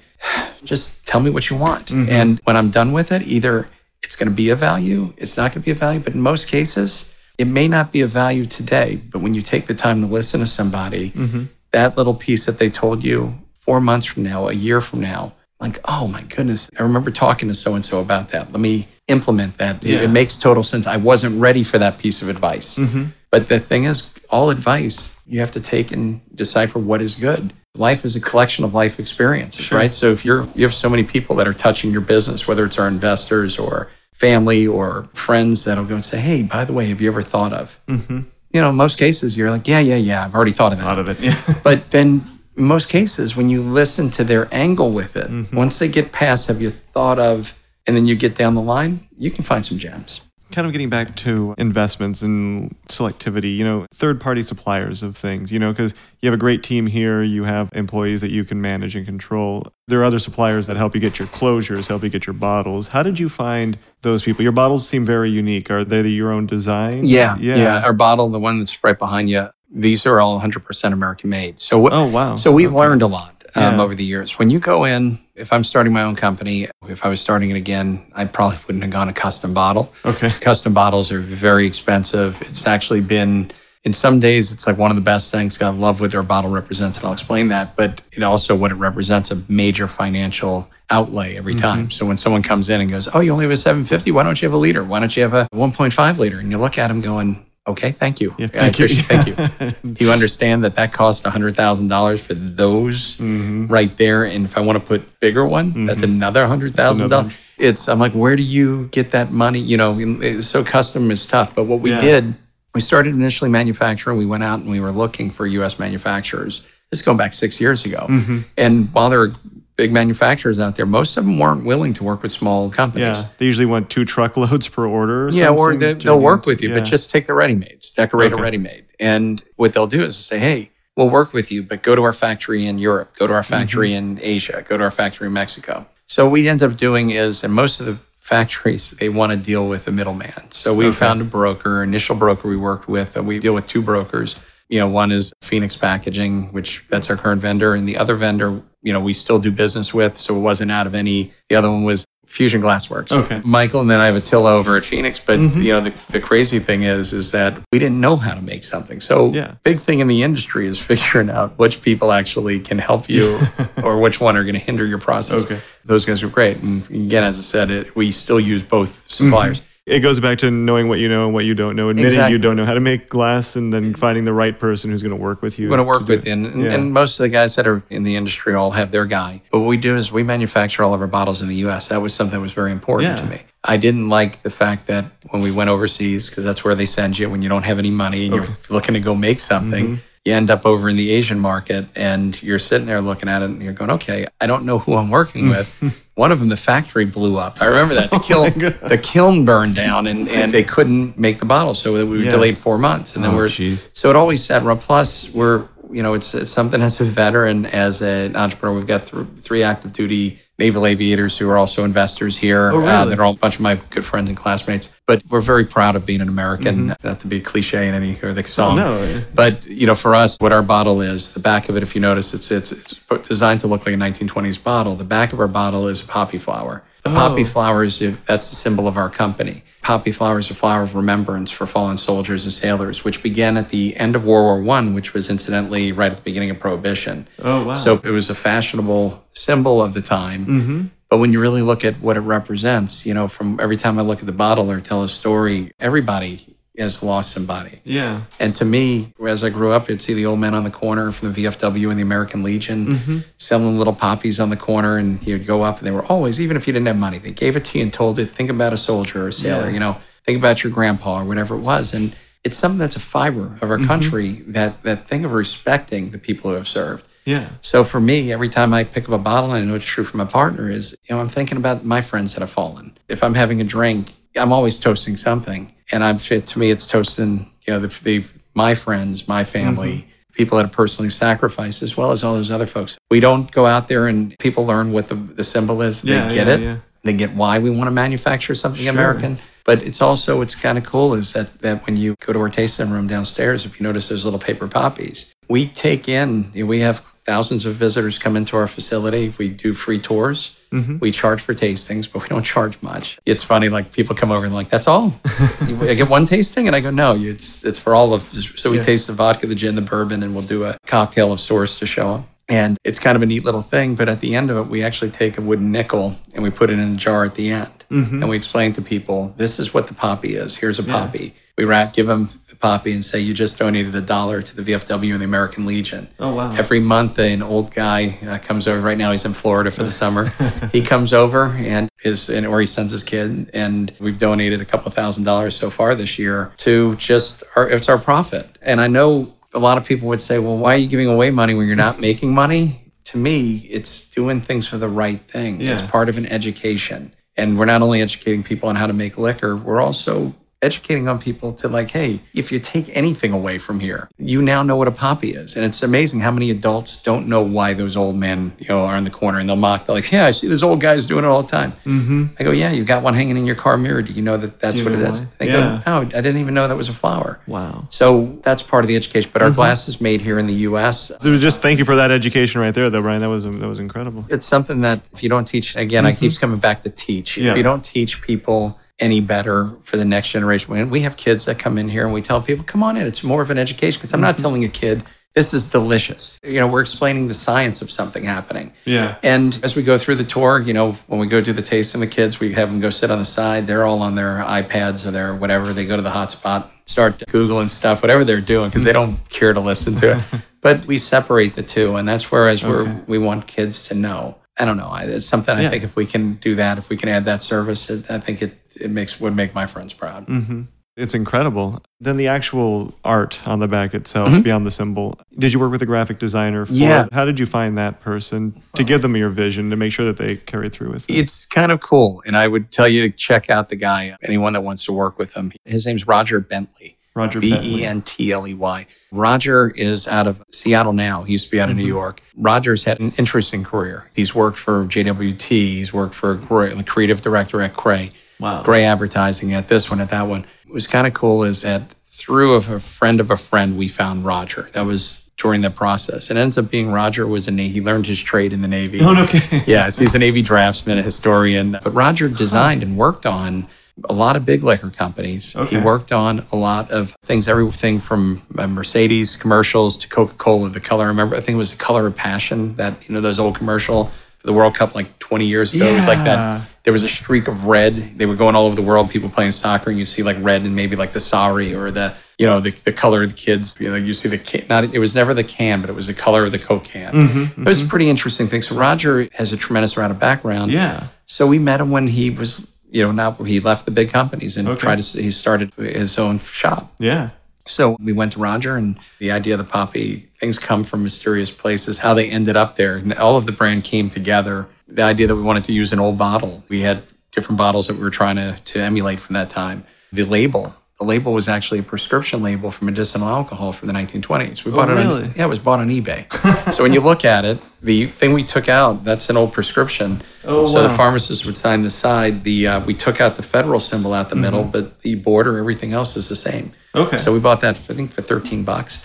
just tell me what you want. Mm-hmm. And when I'm done with it, either it's going to be a value, it's not going to be a value, but in most cases, it may not be a value today, but when you take the time to listen to somebody, mm-hmm. that little piece that they told you four months from now, a year from now, like, oh my goodness, I remember talking to so-and-so about that. Let me implement that. Yeah. It, it makes total sense. I wasn't ready for that piece of advice. Mm-hmm. But the thing is, all advice, you have to take and decipher what is good. Life is a collection of life experiences, sure. right? So if you're you have so many people that are touching your business, whether it's our investors or family or friends that'll go and say, hey, by the way, have you ever thought of? Mm-hmm. You know, in most cases, you're like, yeah, yeah, yeah, I've already thought of that. Thought of it, yeah. But then in most cases, when you listen to their angle with it, mm-hmm. once they get past, have you thought of, and then you get down the line, you can find some gems. Kind of getting back to investments and selectivity, you know, third-party suppliers of things, you know, because you have a great team here, you have employees that you can manage and control. There are other suppliers that help you get your closures, help you get your bottles. How did you find those people? Your bottles seem very unique. Are they your own design? Yeah, yeah. yeah. Our bottle, the one that's right behind you, these are all one hundred percent American made. So, oh, wow. So we've okay. learned a lot. Um, yeah. over the years. When you go in, if I'm starting my own company, if I was starting it again, I probably wouldn't have gone a custom bottle. Okay. Custom bottles are very expensive. It's actually been, in some days, it's like one of the best things. God, I love what our bottle represents, and I'll explain that. But it also, what it represents, a major financial outlay every mm-hmm. time. So when someone comes in and goes, oh, you only have a seven fifty, why don't you have a liter? Why don't you have a one point five liter? And you look at them going, okay, thank you. Yeah, thank I appreciate you. Thank you. Do you understand that that costs one hundred thousand dollars for those mm-hmm. right there? And if I want to put bigger one, mm-hmm. that's another one hundred thousand dollars. It's, I'm like, where do you get that money? You know, so custom is tough. But what we yeah. did, we started initially manufacturing. We went out and we were looking for U S manufacturers. This is going back six years ago. Mm-hmm. And while there are big manufacturers out there, most of them weren't willing to work with small companies. Yeah, they usually want two truckloads per order or yeah, something. Or they, they'll work with you, yeah. but just take the ready-mades, decorate okay. a ready-made. And what they'll do is say, hey, we'll work with you, but go to our factory in Europe, go to our factory mm-hmm. in Asia, go to our factory in Mexico. So what we end up doing is, and most of the factories, they want to deal with a middleman. So we okay. found a broker, initial broker we worked with, and we deal with two brokers. You know, one is Phoenix Packaging, which that's our current vendor. And the other vendor, you know, we still do business with. So it wasn't out of any. The other one was Fusion Glassworks. Okay. Michael and then I have Attila over at Phoenix. But, mm-hmm. you know, the, the crazy thing is, is that we didn't know how to make something. So yeah. big thing in the industry is figuring out which people actually can help you or which one are going to hinder your process. Okay. Those guys are great. And again, as I said, it, we still use both suppliers. Mm-hmm. it goes back to knowing what you know and what you don't know, admitting exactly. you don't know how to make glass, and then finding the right person who's going to work with you. Going to work with you. And, yeah. and most of the guys that are in the industry all have their guy. But what we do is we manufacture all of our bottles in the U S. That was something that was very important yeah. to me. I didn't like the fact that when we went overseas, because that's where they send you when you don't have any money and okay. you're looking to go make something. Mm-hmm. You end up over in the Asian market and you're sitting there looking at it and you're going, okay, I don't know who I'm working with. One of them, the factory blew up. I remember that. The, kiln, oh the kiln burned down and, and they couldn't make the bottle. So we were yeah. delayed four months. And then oh, we're, geez. so it always said, well, plus we're, you know, it's, it's something as a veteran, as an entrepreneur, we've got th- three active duty naval aviators who are also investors here. Oh, really? uh, they're all a bunch of my good friends and classmates. But we're very proud of being an American. Mm-hmm. Not to be cliche in any or the song. Oh, no. But you know, for us, what our bottle is, the back of it, if you notice, it's it's it's designed to look like a nineteen twenties bottle. The back of our bottle is poppy flower. The oh. poppy flower is that's the symbol of our company. Poppy flower is a flower of remembrance for fallen soldiers and sailors, which began at the end of World War One, which was incidentally right at the beginning of Prohibition. Oh, wow. So it was a fashionable symbol of the time. Mm-hmm. But when you really look at what it represents, you know, from every time I look at the bottle or tell a story, everybody has lost somebody. Yeah. And to me, as I grew up, you'd see the old men on the corner from the V F W and the American Legion mm-hmm. selling little poppies on the corner, and you'd go up and they were always, even if you didn't have money, they gave it to you and told you, think about a soldier or a sailor, yeah. you know, think about your grandpa or whatever it was. And it's something that's a fiber of our mm-hmm. country, that, that thing of respecting the people who have served. Yeah. So for me, every time I pick up a bottle, and I know it's true for my partner, is, you know, I'm thinking about my friends that have fallen. If I'm having a drink, I'm always toasting something. And I'm to me, it's toasting, you know, the, the my friends, my family, mm-hmm. people that have personally sacrificed, as well as all those other folks. We don't go out there and people learn what the, the symbol is. Yeah, they get yeah, it. Yeah. They get why we want to manufacture something sure. American. But it's also what's kind of cool is that, that when you go to our tasting room downstairs, if you notice those little paper poppies, we take in, you know, we have thousands of visitors come into our facility. We do free tours. Mm-hmm. We charge for tastings, but we don't charge much. It's funny, like people come over and like, that's all? I get one tasting? And I go, no, it's it's for all of this. So we yeah. taste the vodka, the gin, the bourbon, and we'll do a cocktail of sorts to show them. And it's kind of a neat little thing, but at the end of it, we actually take a wooden nickel and we put it in a jar at the end. Mm-hmm. And we explain to people, this is what the poppy is. Here's a yeah. poppy. We rat, give them the poppy and say, you just donated a dollar to the V F W and the American Legion. Oh, wow. Every month, an old guy uh, comes over. Right now, he's in Florida for the summer. He comes over, and his and or he sends his kid, and we've donated a couple thousand dollars so far this year to just, our, it's our profit. And I know a lot of people would say, well, why are you giving away money when you're not making money? To me, it's doing things for the right thing. Yeah. It's part of an education. And we're not only educating people on how to make liquor, we're also educating on people to like, hey, if you take anything away from here, you now know what a poppy is. And it's amazing how many adults don't know why those old men, you know, are in the corner, and they'll mock. They're like, yeah, I see those old guys doing it all the time. Mm-hmm. I go, yeah, you got one hanging in your car mirror. Do you know that that's you what it why? Is? They yeah. go, no, I didn't even know that was a flower. Wow. So that's part of the education. But our mm-hmm. glass is made here in the U S. So just thank you for that education right there, though, Brian. That was that was incredible. It's something that if you don't teach, again, mm-hmm. I keep coming back to teach. Yeah. If you don't teach people any better for the next generation. When we have kids that come in here and we tell people, come on in, it's more of an education, because I'm not telling a kid, this is delicious. You know, we're explaining the science of something happening. Yeah. And as we go through the tour, you know, when we go do the tasting, the kids, we have them go sit on the side. They're all on their iPads or their whatever. They go to the hotspot, start Googling stuff, whatever they're doing, because they don't care to listen to it. But we separate the two, and that's where as we're, okay. we want kids to know. I don't know. It's something I yeah. think if we can do that, if we can add that service, it, I think it it makes would make my friends proud. Mm-hmm. It's incredible. Then the actual art on the back itself, mm-hmm. beyond the symbol. Did you work with a graphic designer for yeah. it? How did you find that person well, to give them your vision, to make sure that they carry through with it? It's kind of cool. And I would tell you to check out the guy, anyone that wants to work with him. His name's Roger Bentley. Roger Bentley. B E N T L E Y. Roger is out of Seattle now. He used to be out of mm-hmm. New York. Roger's had an interesting career. He's worked for J W T. He's worked for a creative director at Cray. Wow. Cray Advertising at this one, at that one. What was kind of cool is that through a friend of a friend, we found Roger. That was during the process. It ends up being Roger was a Navy. He learned his trade in the Navy. Oh, okay. Yeah, so he's a Navy draftsman, a historian. But Roger designed and worked on a lot of big liquor companies. Okay. He worked on a lot of things, everything from Mercedes commercials to Coca-Cola, the color. I remember, I think it was the color of passion, that, you know, those old commercial for the World Cup like twenty years ago. Yeah. It was like that there was a streak of red. They were going all over the world, people playing soccer, and you see like red and maybe like the sari or the, you know, the, the color of the kids. You know, you see the can, not, it was never the can, but it was the color of the Coke can. Mm-hmm, mm-hmm. It was a pretty interesting thing. So Roger has a tremendous amount of background. Yeah. So we met him when he was, you know, now he left the big companies and okay. tried to, he started his own shop. Yeah. So we went to Roger, and the idea of the poppy, things come from mysterious places, how they ended up there. And all of the brand came together. The idea that we wanted to use an old bottle. We had different bottles that we were trying to, to emulate from that time. The label. The label was actually a prescription label for medicinal alcohol from the nineteen twenties. We bought oh, it really? on, yeah, it was bought on eBay. So when you look at it, the thing we took out, that's an old prescription. Oh, so wow. the pharmacist would sign the side. The uh, we took out the federal symbol out the mm-hmm. middle, but the border, everything else is the same. Okay. So we bought that, I think, for thirteen bucks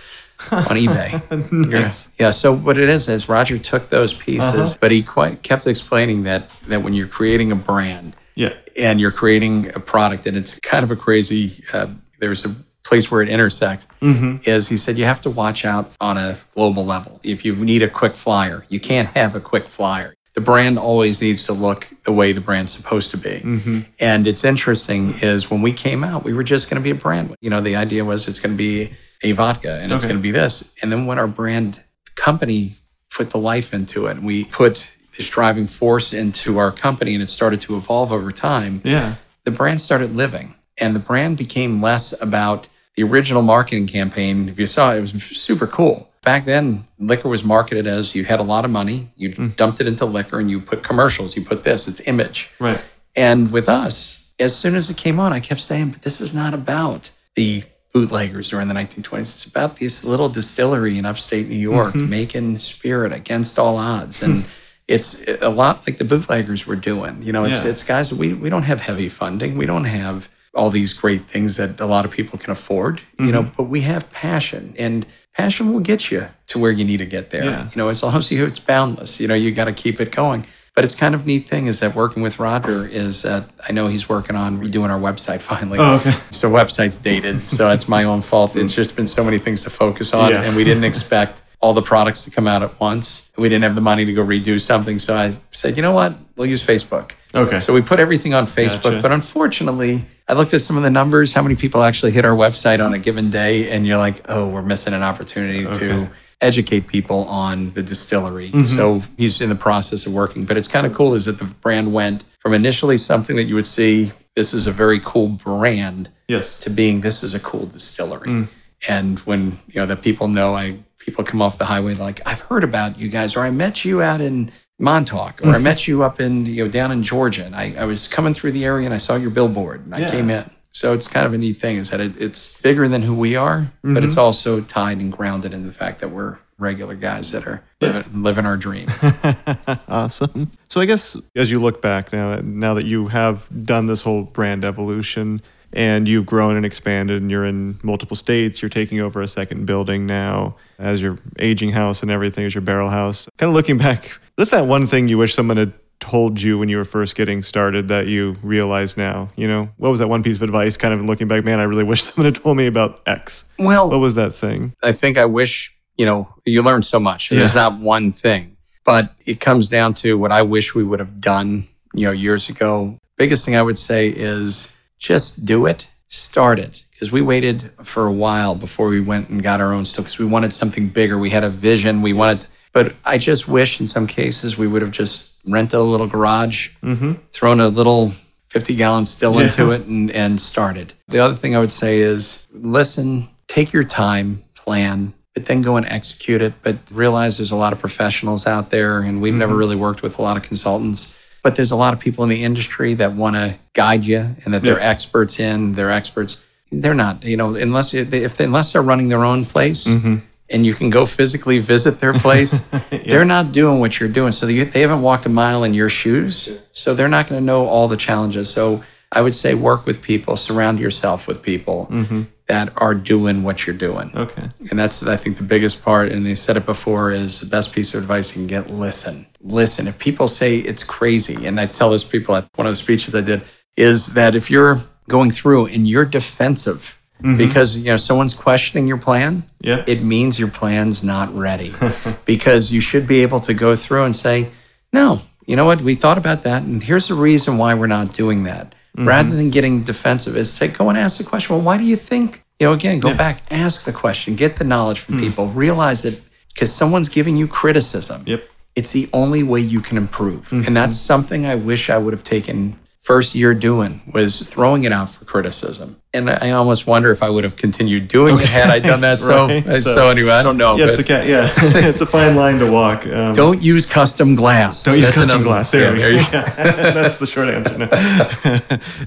on eBay. Nice. Yeah. So what it is is Roger took those pieces, uh-huh. but he quite kept explaining that that when you're creating a brand. Yeah, and you're creating a product, and it's kind of a crazy, uh, there's a place where it intersects, mm-hmm. is he said you have to watch out on a global level. If you need a quick flyer, you can't have a quick flyer. The brand always needs to look the way the brand's supposed to be. Mm-hmm. And it's interesting is when we came out, we were just going to be a brand. You know, the idea was it's going to be a vodka, and okay. it's going to be this. And then when our brand company put the life into it, and we put this driving force into our company, and it started to evolve over time, yeah. the brand started living. And the brand became less about the original marketing campaign. If you saw it, it was super cool. Back then, liquor was marketed as you had a lot of money, you mm. dumped it into liquor, and you put commercials, you put this, it's image. Right. And with us, as soon as it came on, I kept saying, but this is not about the bootleggers during the nineteen twenties. It's about this little distillery in upstate New York mm-hmm. making spirit against all odds. And it's a lot like the bootleggers were doing. You know, it's, yeah. it's guys, we, we don't have heavy funding. We don't have all these great things that a lot of people can afford, mm-hmm. you know, but we have passion, and passion will get you to where you need to get there. Yeah. You know, as long as you, it's boundless, you know, you got to keep it going. But it's kind of neat thing is that working with Roger is that I know he's working on redoing our website finally. Oh, okay. So website's dated. So it's my own fault. It's just been so many things to focus on, yeah. and we didn't expect all the products to come out at once. We didn't have the money to go redo something. So I said, you know what? We'll use Facebook. Okay. So we put everything on Facebook. Gotcha. But unfortunately, I looked at some of the numbers, how many people actually hit our website on a given day. And you're like, oh, we're missing an opportunity okay. to educate people on the distillery. Mm-hmm. So he's in the process of working. But it's kind of cool is that the brand went from initially something that you would see, this is a very cool brand, yes. to being this is a cool distillery. Mm. And when, you know, the people know I... People come off the highway like, I've heard about you guys, or I met you out in Montauk, or mm-hmm. I met you up in, you know, down in Georgia, and I, I was coming through the area and I saw your billboard and yeah. I came in. So it's kind of a neat thing is that it, it's bigger than who we are, mm-hmm. but it's also tied and grounded in the fact that we're regular guys that are yeah. living, living our dream. Awesome. So I guess as you look back now, now that you have done this whole brand evolution, and you've grown and expanded, and you're in multiple states. You're taking over a second building now as your aging house and everything, as your barrel house. Kind of looking back, what's that one thing you wish someone had told you when you were first getting started that you realize now? You know, what was that one piece of advice kind of looking back, man, I really wish someone had told me about X? Well, what was that thing? I think I wish, you know, you learn so much. Yeah. There's not one thing, but it comes down to what I wish we would have done, you know, years ago. Biggest thing I would say is, just do it, start it. Because we waited for a while before we went and got our own stuff because we wanted something bigger. We had a vision. We wanted, to, but I just wish in some cases we would have just rented a little garage, mm-hmm. thrown a little fifty gallon still yeah. into it and, and started. The other thing I would say is listen, take your time, plan, but then go and execute it. But realize there's a lot of professionals out there, and we've mm-hmm. never really worked with a lot of consultants. But there's a lot of people in the industry that want to guide you and that they're yeah. experts in, they're experts. They're not, you know, unless if they, unless they're running their own place mm-hmm. and you can go physically visit their place, yeah. they're not doing what you're doing. So they, they haven't walked a mile in your shoes. So they're not going to know all the challenges. So I would say work with people, surround yourself with people mm-hmm. that are doing what you're doing. Okay. And that's, I think, the biggest part. And they said it before is the best piece of advice you can get, listen. Listen, if people say it's crazy, and I tell this people at one of the speeches I did, is that if you're going through and you're defensive mm-hmm. because you know someone's questioning your plan, yeah. it means your plan's not ready because you should be able to go through and say, no, you know what, we thought about that, and here's the reason why we're not doing that. Mm-hmm. Rather than getting defensive, is say, go and ask the question, well, why do you think? You know, again, go yeah. back, ask the question, get the knowledge from mm. people, realize that because someone's giving you criticism, yep. it's the only way you can improve. Mm-hmm. And that's something I wish I would have taken first year doing, was throwing it out for criticism. And I almost wonder if I would have continued doing okay. it had I done that. right. so, so, so anyway, I don't know. Yeah, but, it's, okay. yeah. it's a fine line to walk. Um, don't use custom glass. Don't use That's custom glass. There we go. Yeah. That's the short answer now.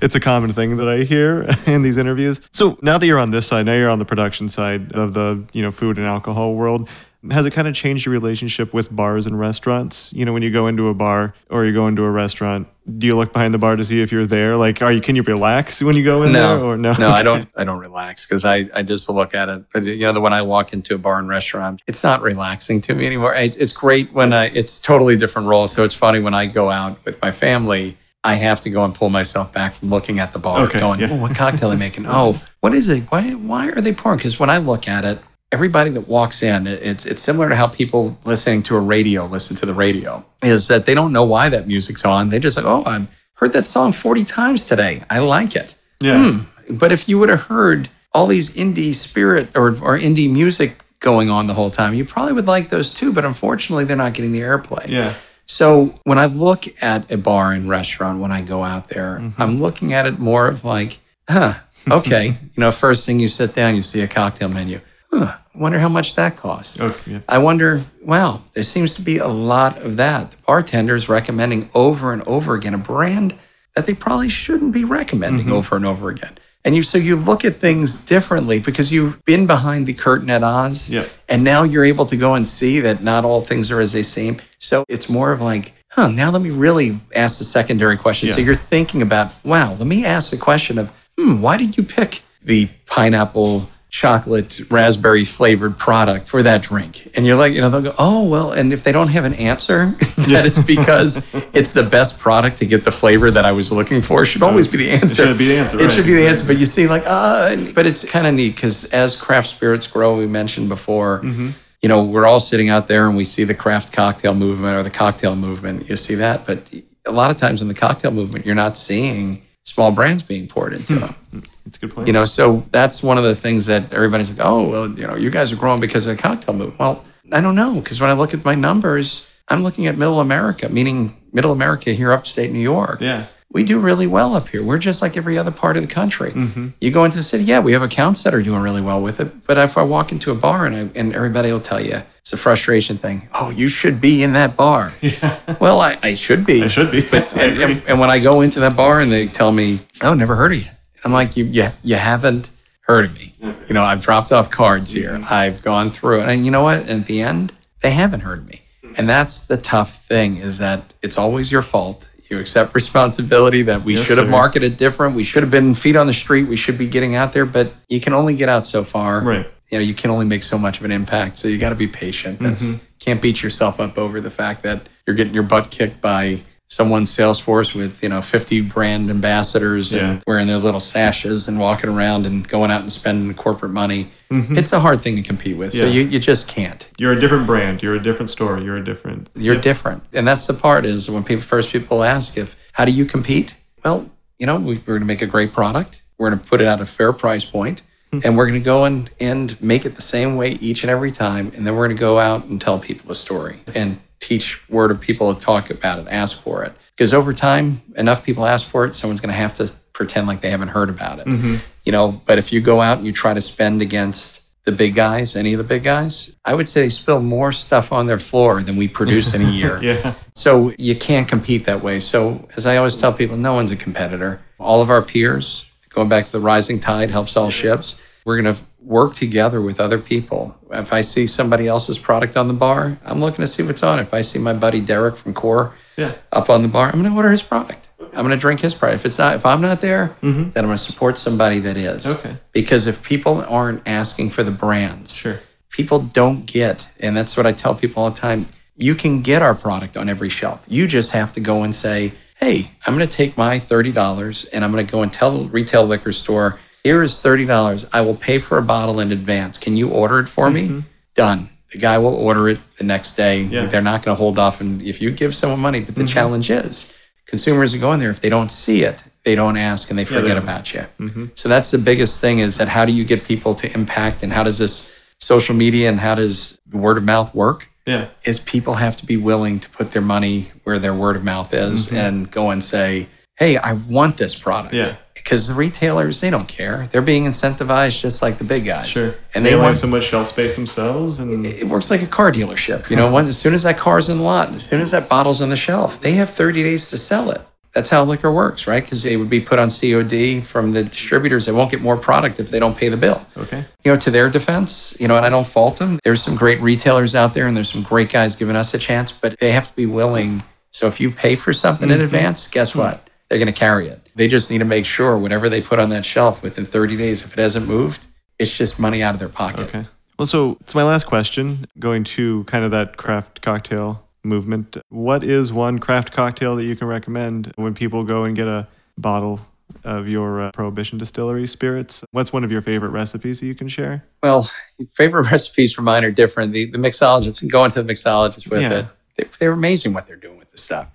It's a common thing that I hear in these interviews. So now that you're on this side, now you're on the production side of the, you know, food and alcohol world, has it kind of changed your relationship with bars and restaurants? You know, when you go into a bar or you go into a restaurant, do you look behind the bar to see if you're there? Like, are you? Can you relax when you go in no, there? Or no, no, okay. I don't. I don't relax because I, I just look at it. But you know, when I walk into a bar and restaurant, it's not relaxing to me anymore. I, it's great when I. It's totally different role. So it's funny when I go out with my family, I have to go and pull myself back from looking at the bar, okay, going, yeah. "Oh, what cocktail are they making? Oh, what is it? Why? Why are they pouring?" Because when I look at it, everybody that walks in, it's it's similar to how people listening to a radio listen to the radio, is that they don't know why that music's on. They just like, oh, I've heard that song forty times today. I like it. Yeah. Mm. But if you would have heard all these indie spirit or, or indie music going on the whole time, you probably would like those too. But unfortunately, they're not getting the airplay. Yeah. So when I look at a bar and restaurant, when I go out there, mm-hmm. I'm looking at it more of like, huh, okay. You know, first thing you sit down, you see a cocktail menu. Huh, I wonder how much that costs. Okay, yeah. I wonder, wow, there seems to be a lot of that. The bartender is recommending over and over again a brand that they probably shouldn't be recommending mm-hmm. over and over again. And you, so you look at things differently because you've been behind the curtain at Oz, yeah. and now you're able to go and see that not all things are as they seem. So it's more of like, huh, now let me really ask the secondary question. Yeah. So you're thinking about, wow, let me ask the question of, hmm, why did you pick the pineapple chocolate raspberry flavored product for that drink? And you're like, you know, they'll go, oh, well, and if they don't have an answer, that is because it's the best product to get the flavor that I was looking for. Should always be the answer. It should be the answer. It right. should be the answer. But you see, like, ah, uh, but it's kind of neat because as craft spirits grow, we mentioned before, mm-hmm. you know, we're all sitting out there and we see the craft cocktail movement or the cocktail movement. You see that. But a lot of times in the cocktail movement, you're not seeing small brands being poured into them. That's a good point. You know, so that's one of the things that everybody's like, oh, well, you know, you guys are growing because of the cocktail movement. Well, I don't know, because when I look at my numbers, I'm looking at middle America, meaning middle America here, upstate New York. Yeah. We do really well up here. We're just like every other part of the country. Mm-hmm. You go into the city, yeah, we have accounts that are doing really well with it. But if I walk into a bar and, I, and everybody will tell you, it's a frustration thing. Oh, you should be in that bar. Yeah. Well, I, I should be. I should be. But, and, and, and when I go into that bar and they tell me, oh, never heard of you. I'm like, you, you, you haven't heard of me. You know, I've dropped off cards here. I've gone through it. And you know what? At the end, they haven't heard me. And that's the tough thing, is that it's always your fault. You accept responsibility that we yes, should have sir. marketed different. We should have been feet on the street. We should be getting out there. But you can only get out so far. Right. You know, you can only make so much of an impact. So you got to be patient. That's mm-hmm. can't beat yourself up over the fact that you're getting your butt kicked by someone's sales force with, you know, fifty brand ambassadors yeah. and wearing their little sashes and walking around and going out and spending corporate money. Mm-hmm. It's a hard thing to compete with. Yeah. So you, you just can't. You're a different brand. You're a different store. You're a different. You're yeah. different. And that's the part, is when people first people ask, if, how do you compete? Well, you know, we, we're going to make a great product. We're going to put it at a fair price point. And we're going to go and, and make it the same way each and every time. And then we're going to go out and tell people a story and teach word of people to talk about it, ask for it. Because over time, enough people ask for it, someone's going to have to pretend like they haven't heard about it. Mm-hmm. You know, but if you go out and you try to spend against the big guys, any of the big guys, I would say spill more stuff on their floor than we produce in a year. yeah. So you can't compete that way. So as I always tell people, no one's a competitor. All of our peers, going back to the rising tide helps all ships. We're going to work together with other people. If I see somebody else's product on the bar, I'm looking to see what's on. If I see my buddy Derek from Core yeah. up on the bar, I'm going to order his product. I'm going to drink his product. If it's not, if I'm not there, mm-hmm. then I'm going to support somebody that is. Okay. Because if people aren't asking for the brands, sure. people don't get, and that's what I tell people all the time, you can get our product on every shelf. You just have to go and say, hey, I'm going to take my thirty dollars and I'm going to go and tell the retail liquor store, here is thirty dollars. I will pay for a bottle in advance. Can you order it for mm-hmm. me? Done. the guy will order it the next day. Yeah. Like, they're not going to hold off. And if you give someone money, but the mm-hmm. challenge is consumers are going there. If they don't see it, they don't ask and they forget yeah, they about you. Mm-hmm. So that's the biggest thing, is that how do you get people to impact, and how does this social media and how does the word of mouth work? Yeah. Is people have to be willing to put their money where their word of mouth is mm-hmm. and go and say, hey, I want this product. Yeah. Because the retailers, they don't care. They're being incentivized just like the big guys. Sure. And they, they want so much shelf space themselves. And it works like a car dealership. You know, when, as soon as that car's in the lot, as soon as that bottle's on the shelf, they have thirty days to sell it. That's how liquor works, right? Because they would be put on C O D from the distributors. They won't get more product if they don't pay the bill. Okay. You know, to their defense, you know, and I don't fault them. There's some great retailers out there, and there's some great guys giving us a chance, but they have to be willing. So if you pay for something mm-hmm. in advance, guess mm-hmm. what? They're going to carry it. They just need to make sure whatever they put on that shelf within thirty days, if it hasn't moved, it's just money out of their pocket. Okay. Well, so it's my last question, going to kind of that craft cocktail movement. What is one craft cocktail that you can recommend when people go and get a bottle of your uh, Prohibition Distillery spirits? What's one of your favorite recipes that you can share? Well, favorite recipes from mine are different. The, the mixologists, going to the mixologists with yeah. it, they, they're amazing what they're doing with this stuff.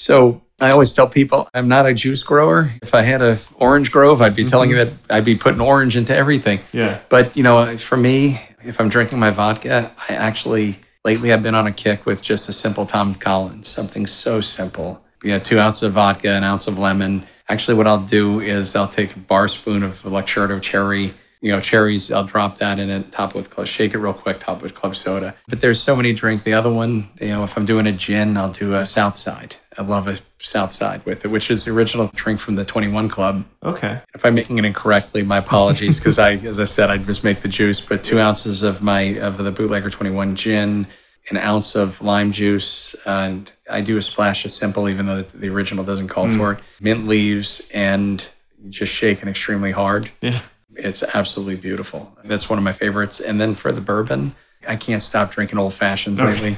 So I always tell people I'm not a juice grower. If I had an orange grove, I'd be mm-hmm. telling you that I'd be putting orange into everything. Yeah. But, you know, for me, if I'm drinking my vodka, I actually, lately I've been on a kick with just a simple Tom Collins, something so simple. You know, two ounces of vodka, an ounce of lemon. Actually, what I'll do is I'll take a bar spoon of Luxardo cherry, you know, cherries. I'll drop that in it, top it with club, shake it real quick, top it with club soda. But there's so many drink. The other one, you know, if I'm doing a gin, I'll do a Southside. I love a Southside with it, which is the original drink from the twenty-one Club. Okay. If I'm making it incorrectly, my apologies, because I, as I said, I just make the juice. But two ounces of my of the Bootlegger twenty-one gin, an ounce of lime juice, and I do a splash of simple, even though the original doesn't call mm. for it. Mint leaves, and just shaken extremely hard. Yeah. It's absolutely beautiful. That's one of my favorites. And then for the bourbon, I can't stop drinking Old Fashions lately.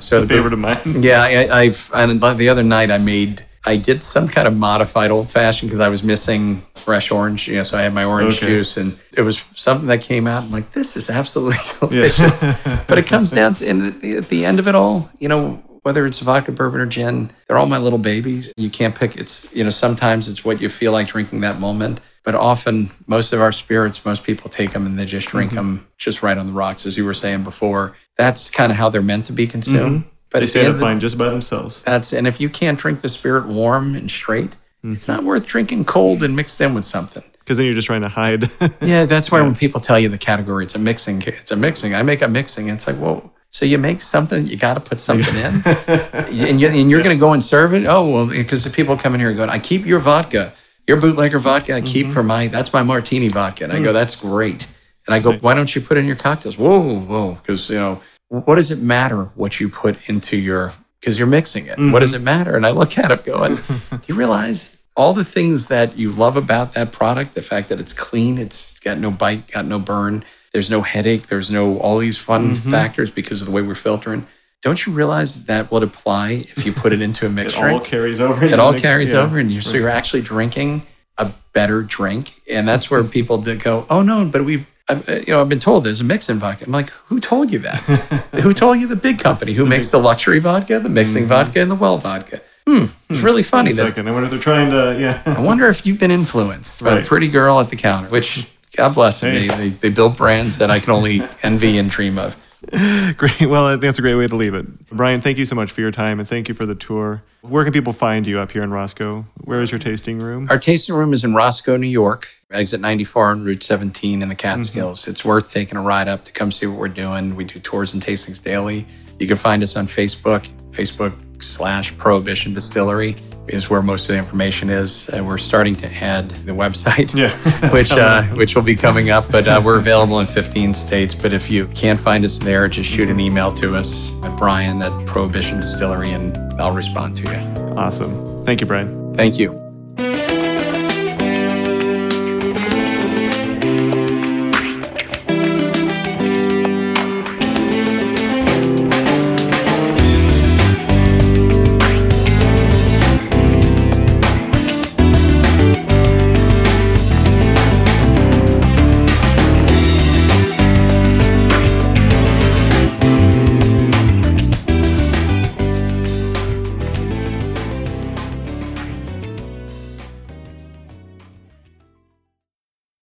So the favorite of mine. Yeah, I, I've and the other night I made, I did some kind of modified Old Fashioned because I was missing fresh orange, you know, so I had my orange okay. juice, and it was something that came out. I'm like, this is absolutely delicious. Yeah. But it comes down to, and at the, at the end of it all, you know, whether it's vodka, bourbon, or gin, they're all my little babies. You can't pick. It's, you know, sometimes it's what you feel like drinking that moment. But often, most of our spirits, most people take them and they just drink mm-hmm. them just right on the rocks, as you were saying before. That's kind of how they're meant to be consumed. Mm-hmm. But they stand up fine just by themselves. That's and if you can't drink the spirit warm and straight, mm-hmm. it's not worth drinking cold and mixed in with something. Because then you're just trying to hide. Yeah, that's why yeah. when people tell you the category, it's a mixing. It's a mixing. I make a mixing. And it's like, whoa. So you make something, you got to put something in. and, you, and you're yeah. going to go and serve it? Oh, well, because the people come in here and go, I keep your vodka. Your Bootlegger vodka, I keep mm-hmm. for my, that's my martini vodka. And I mm. go, that's great. And I go, why don't you put it in your cocktails? Whoa, whoa. Because, you know, what does it matter what you put into your, because you're mixing it. Mm-hmm. What does it matter? And I look at it going, do you realize all the things that you love about that product, the fact that it's clean, it's got no bite, got no burn, there's no headache, there's no, all these fun mm-hmm. factors because of the way we're filtering. Don't you realize that, that would apply if you put it into a mixed drink? It all carries over. It all mix, carries yeah. over, and you're, so you're actually drinking a better drink. And that's where people go, oh, no, but we've, I've, you know, I've been told there's a mix in vodka. I'm like, who told you that? Who told you the big company who the makes big, the luxury vodka, the mixing mm-hmm. vodka, and the well vodka? Hmm, it's hmm. really funny. One that, second, I wonder if they're trying to, yeah. I wonder if you've been influenced by right. a pretty girl at the counter, which, God bless hey. me, they, they build brands that I can only envy and dream of. Great. Well, I think that's a great way to leave it. Brian, thank you so much for your time, and thank you for the tour. Where can people find you up here in Roscoe? Where is your tasting room? Our tasting room is in Roscoe, New York, exit ninety-four on Route seventeen in the Catskills. Mm-hmm. It's worth taking a ride up to come see what we're doing. We do tours and tastings daily. You can find us on Facebook. Facebook slash Prohibition Distillery is where most of the information is. Uh, we're starting to add the website, yeah, which uh, which will be coming up, but uh, we're available in fifteen states. But if you can't find us there, just shoot an email to us at Brian at Prohibition Distillery, and I'll respond to you. Awesome. Thank you, Brian. Thank you.